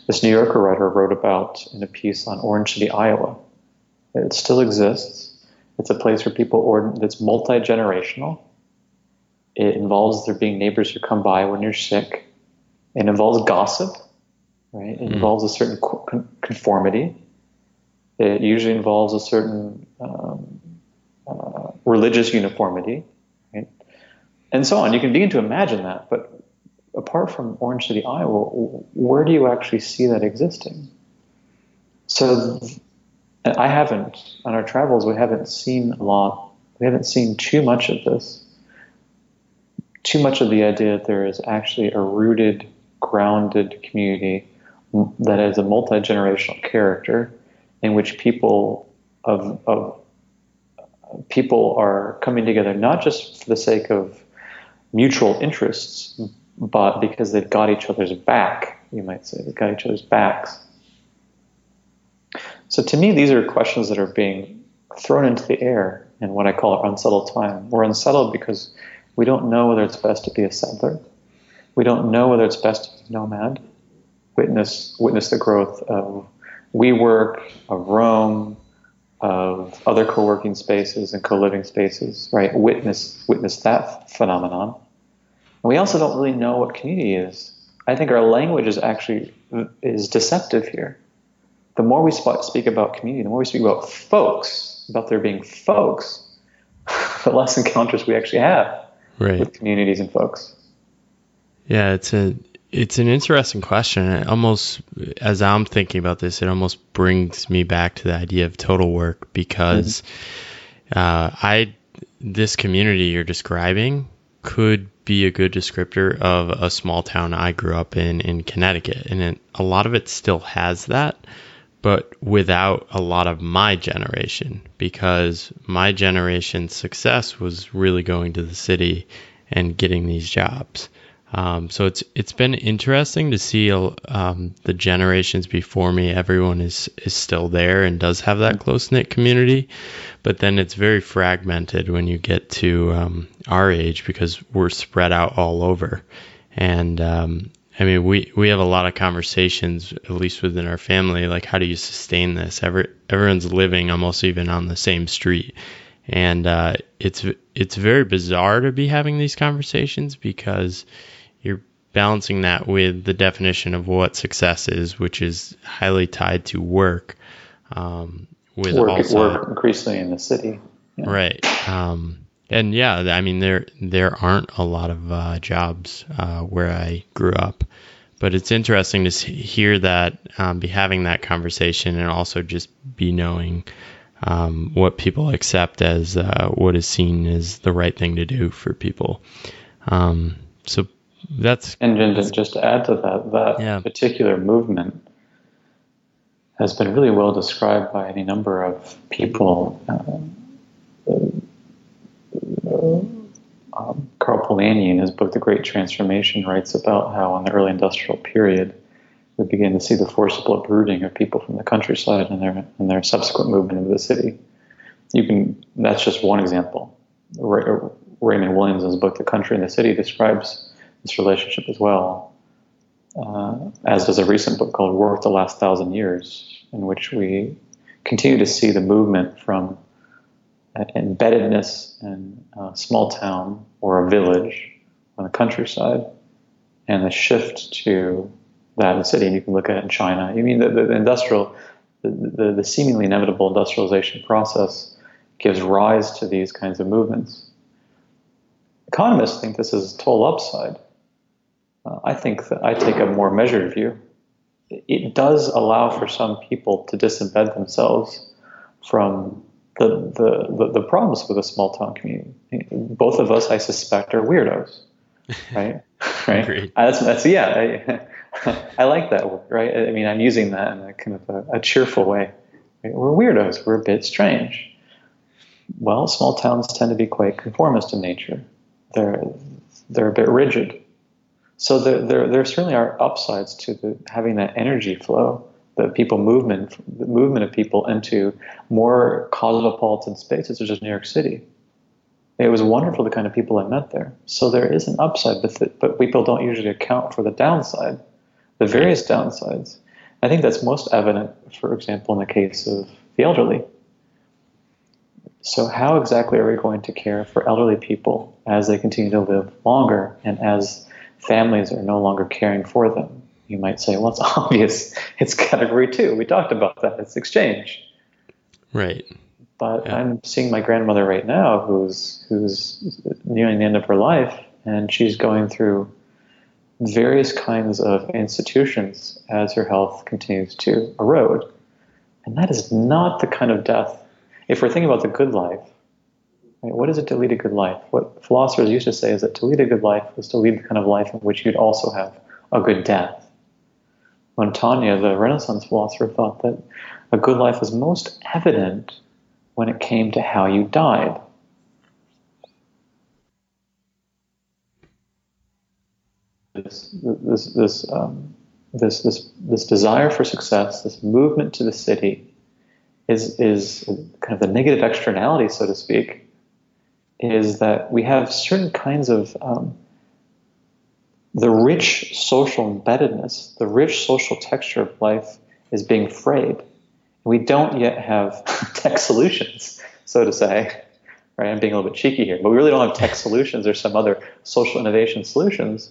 this New Yorker writer wrote about in a piece on Orange City, Iowa. It still exists. It's a place where people that's multi-generational. It involves there being neighbors who come by when you're sick. It involves gossip, right? It involves a certain conformity. It usually involves a certain religious uniformity, right? And so on. You can begin to imagine that, but apart from Orange City, Iowa, where do you actually see that existing? So I haven't, on our travels, we haven't seen too much of this, too much of the idea that there is actually a rooted, grounded community that is a multi-generational character in which people are coming together not just for the sake of mutual interests, but because they've got each other's back, you might say. They've got each other's backs. So to me, these are questions that are being thrown into the air in what I call unsettled time. We're unsettled because we don't know whether it's best to be a settler. We don't know whether it's best to be nomad. Witness the growth of WeWork, of Rome, of other co-working spaces and co-living spaces, right? Witness that phenomenon. And we also don't really know what community is. I think our language is deceptive here. The more we speak about community, the more we speak about folks, about there being folks, the less encounters we actually have with communities and folks. Yeah, it's an interesting question. It almost, as I'm thinking about this, it almost brings me back to the idea of total work, because this community you're describing could be a good descriptor of a small town I grew up in Connecticut. And a lot of it still has that, but without a lot of my generation, because my generation's success was really going to the city and getting these jobs. So it's been interesting to see the generations before me. Everyone is still there and does have that close-knit community, but then it's very fragmented when you get to our age, because we're spread out all over. And I mean, we have a lot of conversations, at least within our family, like, how do you sustain this? Everyone's living almost even on the same street. And it's very bizarre to be having these conversations, because you're balancing that with the definition of what success is, which is highly tied to work. Work increasingly in the city. Yeah. Right. And yeah, I mean, there aren't a lot of jobs where I grew up, but it's interesting to hear that, be having that conversation, and also just be knowing what people accept as what is seen as the right thing to do for people. So that's... And just to add to that particular movement has been really well described by any number of people. Carl Polanyi, in his book The Great Transformation, writes about how in the early industrial period we begin to see the forcible uprooting of people from the countryside and their subsequent movement into the city. That's just one example. Raymond Williams' book, The Country and the City, describes this relationship as well, as does a recent book called Work the Last Thousand Years, in which we continue to see the movement from embeddedness in a small town or a village on the countryside, and the shift to that in the city. You can look at it in China. I mean, the seemingly inevitable industrialization process gives rise to these kinds of movements. Economists think this is total upside. I think that I take a more measured view. It does allow for some people to disembed themselves from the problems with a small town community. Both of us, I suspect, are weirdos, right? Right. I like that word, right? I mean, I'm using that in a kind of a cheerful way. Right? We're weirdos. We're a bit strange. Well, small towns tend to be quite conformist in nature. They're a bit rigid. So there certainly are upsides to having that energy flow, the movement of people into more cosmopolitan spaces, such as New York City. It was wonderful, the kind of people I met there. So there is an upside, but people don't usually account for the downside, the various downsides. I think that's most evident, for example, in the case of the elderly. So how exactly are we going to care for elderly people as they continue to live longer and as families are no longer caring for them? You might say, well, it's obvious. It's category 2. We talked about that. It's exchange. Right. But yeah. I'm seeing my grandmother right now, who's nearing the end of her life, and she's going through various kinds of institutions as her health continues to erode. And that is not the kind of death. If we're thinking about the good life, right, what is it to lead a good life? What philosophers used to say is that to lead a good life was to lead the kind of life in which you'd also have a good death. Montaigne, the Renaissance philosopher, thought that a good life was most evident when it came to how you died. This desire for success, this movement to the city, is kind of the negative externality, so to speak, is that we have certain kinds of the rich social embeddedness, the rich social texture of life is being frayed. We don't yet have tech solutions, so to say. Right? I'm being a little bit cheeky here, but we really don't have tech solutions or some other social innovation solutions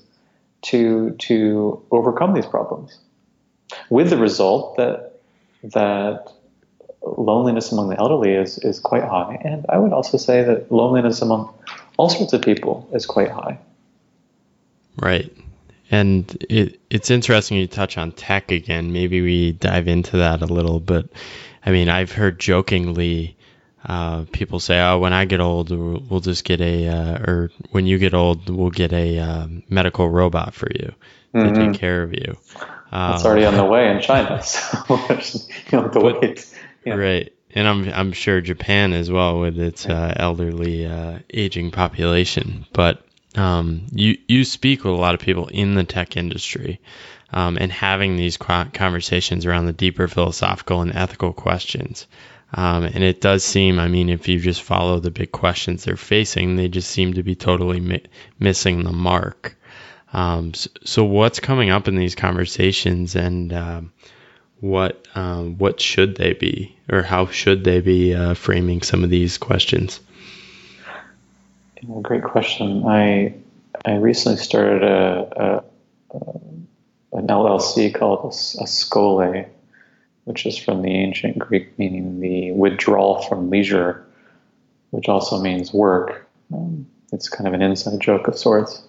to overcome these problems. With the result that loneliness among the elderly is quite high, and I would also say that loneliness among all sorts of people is quite high. Right. And it's interesting you touch on tech again. Maybe we dive into that a little, but I mean, I've heard jokingly people say, "Oh, when I get old, we'll just get a, or when you get old, we'll get a medical robot for you mm-hmm. to take care of you." It's already on the way in China, so wait. Yeah. Right, and I'm sure Japan as well with its elderly aging population, but. You speak with a lot of people in the tech industry, and having these conversations around the deeper philosophical and ethical questions. And it does seem, I mean, if you just follow the big questions they're facing, they just seem to be totally missing the mark. So what's coming up in these conversations, and, what should they be, or how should they be, framing some of these questions? Great question. I recently started an LLC called Askole, which is from the ancient Greek, meaning the withdrawal from leisure, which also means work. It's kind of an inside joke of sorts.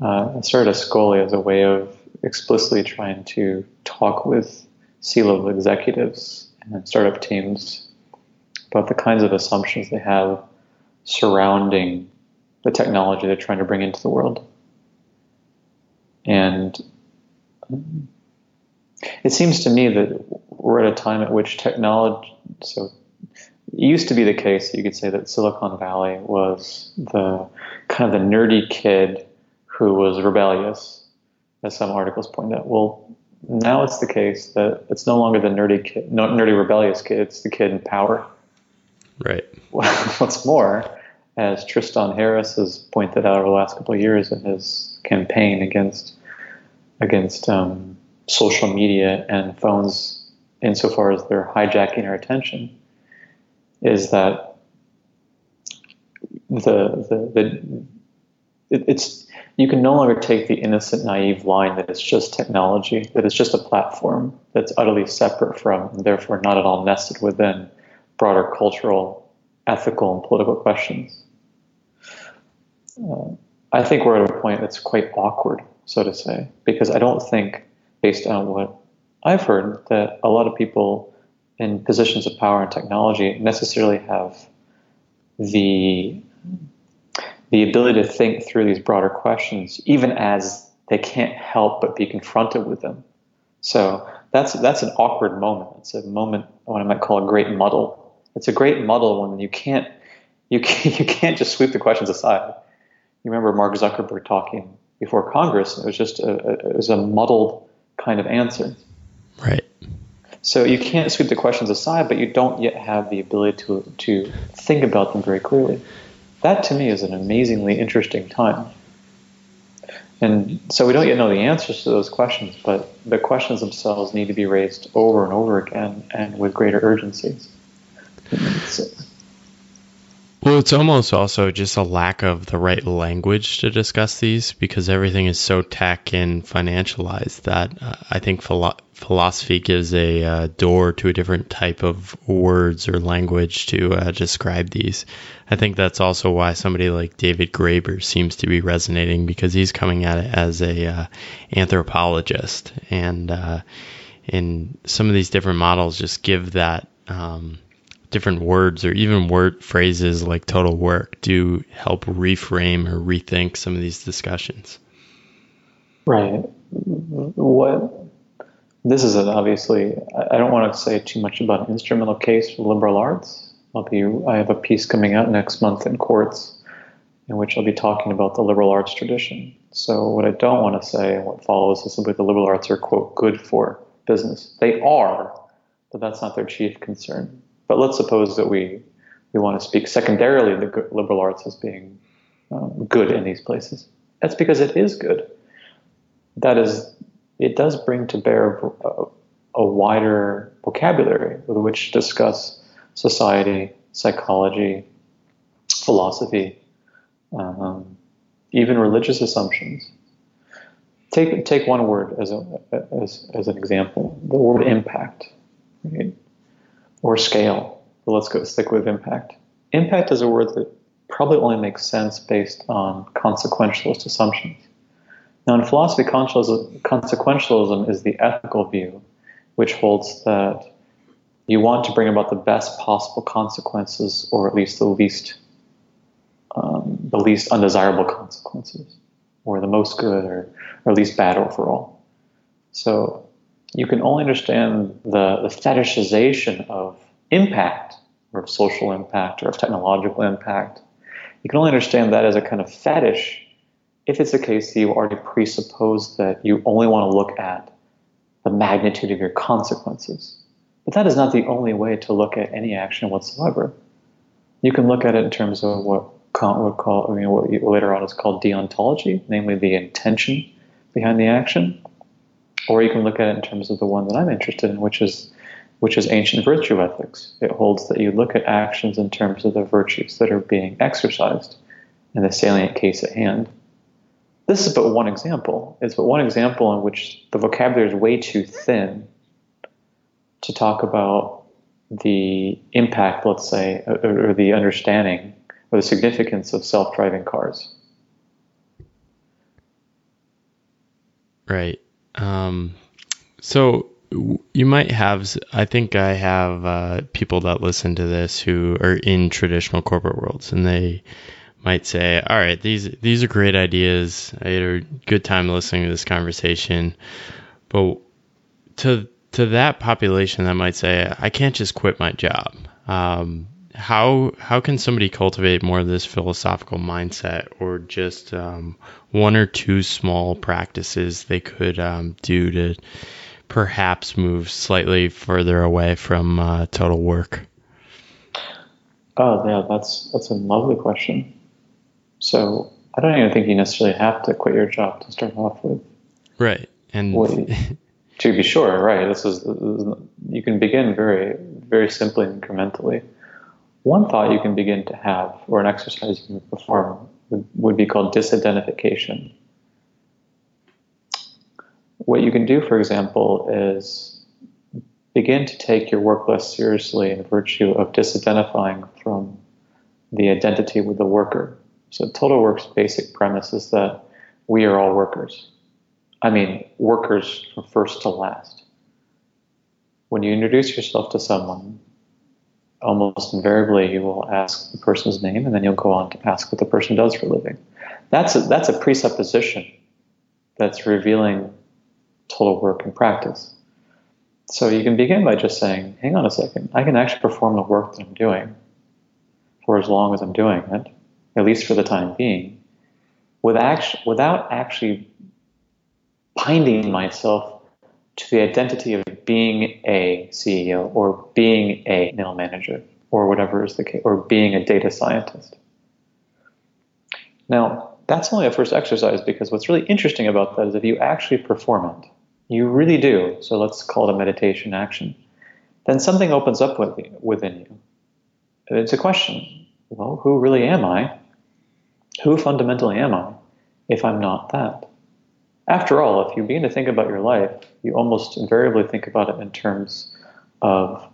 I started Askole as a way of explicitly trying to talk with C-level executives and startup teams about the kinds of assumptions they have surrounding the technology they're trying to bring into the world. And it seems to me that we're at a time at which technology, so it used to be the case, you could say that Silicon Valley was the kind of the nerdy kid who was rebellious, as some articles point out. Well, now it's the case that it's no longer the nerdy rebellious kid, it's the kid in power. Right. What's more, as Tristan Harris has pointed out over the last couple of years in his campaign against social media and phones, insofar as they're hijacking our attention, is that it's you can no longer take the innocent, naive line that it's just technology, that it's just a platform that's utterly separate from, and therefore not at all nested within, broader cultural, ethical, and political questions. I think we're at a point that's quite awkward, so to say, because I don't think, based on what I've heard, that a lot of people in positions of power and technology necessarily have the ability to think through these broader questions, even as they can't help but be confronted with them. So that's an awkward moment. It's a moment what I might call a great muddle. It's a great muddle when you can't just sweep the questions aside. You remember Mark Zuckerberg talking before Congress, and it was just a muddled kind of answer. Right. So you can't sweep the questions aside, but you don't yet have the ability to think about them very clearly. That to me is an amazingly interesting time. And so we don't yet know the answers to those questions, but the questions themselves need to be raised over and over again and with greater urgency. Well, it's almost also just a lack of the right language to discuss these, because everything is so tech and financialized that I think philosophy gives a door to a different type of words or language to describe these. I think that's also why somebody like David Graeber seems to be resonating, because he's coming at it as a anthropologist, and some of these different models just give that different words, or even word phrases like total work, do help reframe or rethink some of these discussions. Right. This is obviously, I don't want to say too much about an instrumental case for liberal arts. I have a piece coming out next month in Quartz in which I'll be talking about the liberal arts tradition. So what I don't want to say, what follows, is simply the liberal arts are, quote, good for business. They are, but that's not their chief concern. But let's suppose that we want to speak secondarily of the liberal arts as being good in these places. That's because it is good. That is, it does bring to bear a wider vocabulary with which to discuss society, psychology, philosophy, even religious assumptions. Take one word as an example, the word impact, right? Or scale. But let's go stick with impact. Impact is a word that probably only makes sense based on consequentialist assumptions. Now, in philosophy, consequentialism is the ethical view, which holds that you want to bring about the best possible consequences, or at least the least undesirable consequences, or the most good, or least bad overall. So you can only understand the fetishization of impact, or of social impact, or of technological impact. You can only understand that as a kind of fetish if it's the case that you already presuppose that you only want to look at the magnitude of your consequences. But that is not the only way to look at any action whatsoever. You can look at it in terms of what Kant would call, what later on is called deontology, namely the intention behind the action. Or you can look at it in terms of the one that I'm interested in, which is ancient virtue ethics. It holds that you look at actions in terms of the virtues that are being exercised in the salient case at hand. This is but one example. It's but one example in which the vocabulary is way too thin to talk about the impact, let's say, or the understanding or the significance of self-driving cars. Right. So you might have, I think I have people that listen to this who are in traditional corporate worlds, and they might say, all right, these are great ideas. I had a good time listening to this conversation. But to that population that might say, I can't just quit my job. How can somebody cultivate more of this philosophical mindset, or just one or two small practices they could do to perhaps move slightly further away from total work? Oh, yeah, that's a lovely question. So I don't even think you necessarily have to quit your job to start off with. Right. And to be sure, right. This is you can begin very, very simply and incrementally. One thought you can begin to have, or an exercise you can perform, would be called disidentification. What you can do, for example, is begin to take your work less seriously in virtue of disidentifying from the identity with the worker. So total work's basic premise is that we are all workers. I mean, workers from first to last. When you introduce yourself to someone, almost invariably you will ask the person's name, and then you'll go on to ask what the person does for a living. That's a presupposition that's revealing total work in practice. So you can begin by just saying, hang on a second, I can actually perform the work that I'm doing for as long as I'm doing it, at least for the time being, without actually binding myself to the identity of being a CEO, or being a mail manager, or whatever is the case, or being a data scientist. Now, that's only a first exercise, because what's really interesting about that is if you actually perform it, you really do. So let's call it a meditation action. Then something opens up within you. It's a question. Well, who really am I? Who fundamentally am I if I'm not that? After all, if you begin to think about your life, you almost invariably think about it in terms of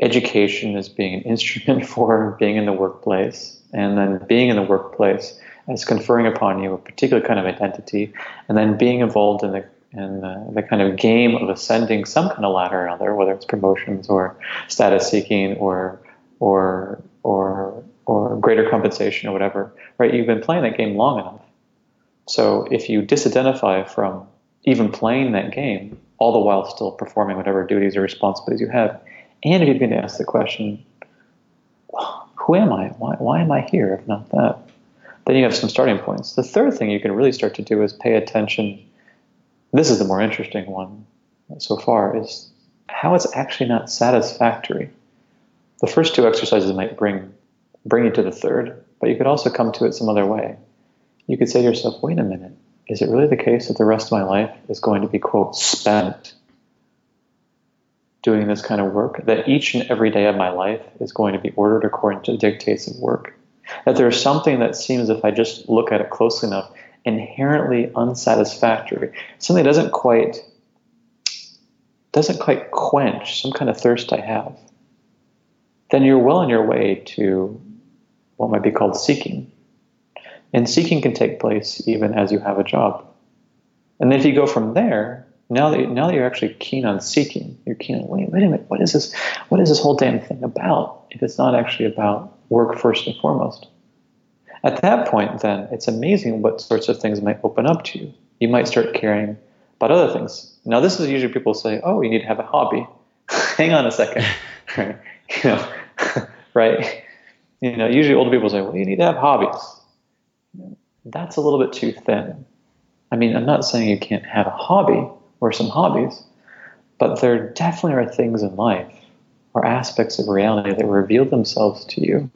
education as being an instrument for being in the workplace, and then being in the workplace as conferring upon you a particular kind of identity, and then being involved in the kind of game of ascending some kind of ladder or another, whether it's promotions or status seeking or greater compensation or whatever, right? You've been playing that game long enough. So if you disidentify from even playing that game, all the while still performing whatever duties or responsibilities you have, and if you begin to ask the question, who am I? Why am I here if not that? Then you have some starting points. The third thing you can really start to do is pay attention. This is the more interesting one so far, is how it's actually not satisfactory. The first two exercises might bring you to the third, but you could also come to it some other way. You could say to yourself, wait a minute, is it really the case that the rest of my life is going to be, quote, spent doing this kind of work? That each and every day of my life is going to be ordered according to the dictates of work? That there is something that seems, if I just look at it closely enough, inherently unsatisfactory, something that doesn't quite quench some kind of thirst I have? Then you're well on your way to what might be called seeking. And seeking can take place even as you have a job. And then if you go from there, now that you're actually keen on seeking, you're keen on, wait a minute, what is this whole damn thing about if it's not actually about work first and foremost? At that point, then, it's amazing what sorts of things might open up to you. You might start caring about other things. Now, this is usually people say, oh, you need to have a hobby. Hang on a second. Right? You know, usually older people say, well, you need to have hobbies. That's a little bit too thin. I mean, I'm not saying you can't have a hobby or some hobbies, but there definitely are things in life or aspects of reality that reveal themselves to you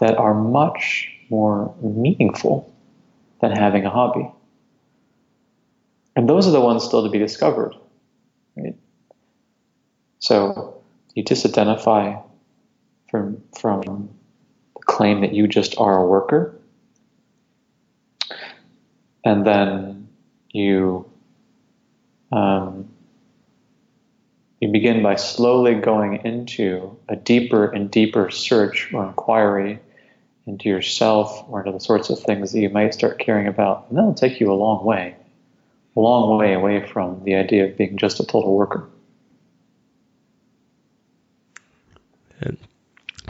that are much more meaningful than having a hobby. And those are the ones still to be discovered. Right? So you disidentify from the claim that you just are a worker, and then you you begin by slowly going into a deeper and deeper search or inquiry into yourself or into the sorts of things that you might start caring about. And that'll take you a long way away from the idea of being just a total worker.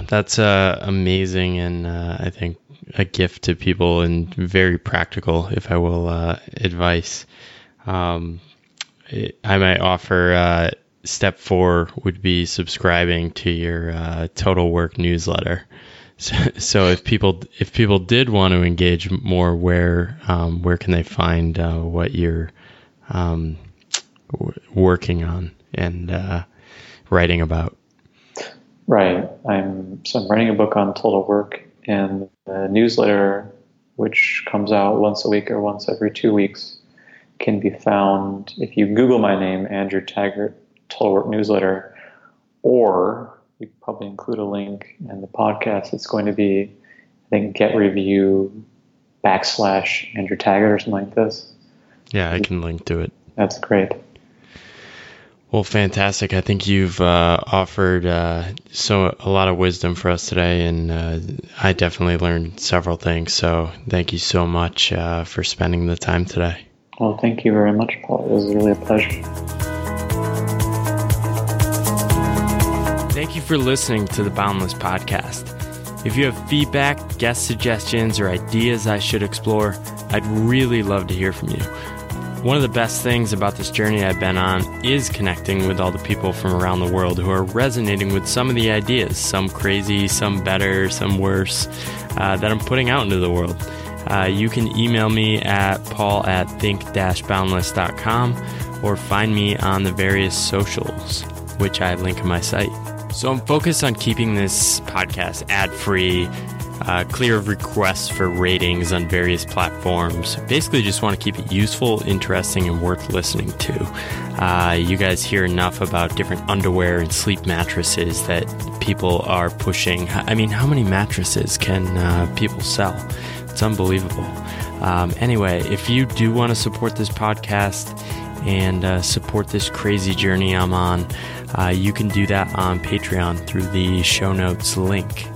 That's amazing, and I think a gift to people, and very practical, if I will, advice. I might offer step 4 would be subscribing to your Total Work newsletter. So if people did want to engage more, where can they find what you're working on and writing about? Right. I'm writing a book on total work, and the newsletter, which comes out once a week or once every 2 weeks, can be found if you Google my name, Andrew Taggart, Total Work Newsletter, or we probably include a link in the podcast. It's going to be, I think, getreview.com/Andrew Taggart or something like this. Yeah, I can link to it. That's great. Well, fantastic. I think you've offered a lot of wisdom for us today, and I definitely learned several things. So thank you so much for spending the time today. Well, thank you very much, Paul. It was really a pleasure. Thank you for listening to the Boundless Podcast. If you have feedback, guest suggestions, or ideas I should explore, I'd really love to hear from you. One of the best things about this journey I've been on is connecting with all the people from around the world who are resonating with some of the ideas, some crazy, some better, some worse, that I'm putting out into the world. You can email me at paul@think-boundless.com or find me on the various socials, which I link on my site. So I'm focused on keeping this podcast ad-free, clear of requests for ratings on various platforms. Basically, just want to keep it useful, interesting, and worth listening to. You guys hear enough about different underwear and sleep mattresses that people are pushing. I mean, how many mattresses can people sell? It's unbelievable. Anyway, if you do want to support this podcast and support this crazy journey I'm on, you can do that on Patreon through the show notes link.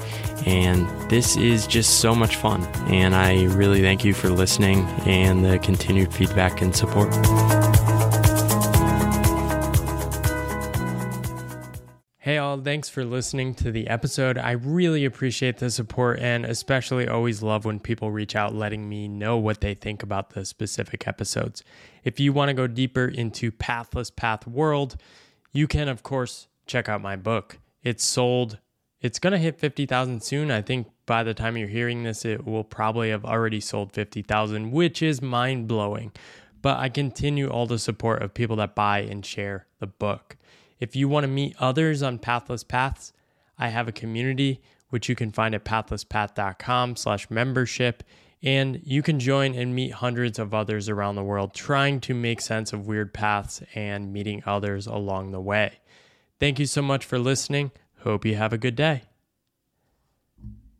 And this is just so much fun, and I really thank you for listening and the continued feedback and support. Hey all, thanks for listening to the episode. I really appreciate the support, and especially always love when people reach out letting me know what they think about the specific episodes. If you want to go deeper into Pathless Path world, you can, of course, check out my book. It's sold. It's going to hit 50,000 soon. I think by the time you're hearing this, it will probably have already sold 50,000, which is mind-blowing. But I continue all the support of people that buy and share the book. If you want to meet others on Pathless Paths, I have a community, which you can find at pathlesspath.com/membership, and you can join and meet hundreds of others around the world trying to make sense of weird paths and meeting others along the way. Thank you so much for listening. Hope you have a good day.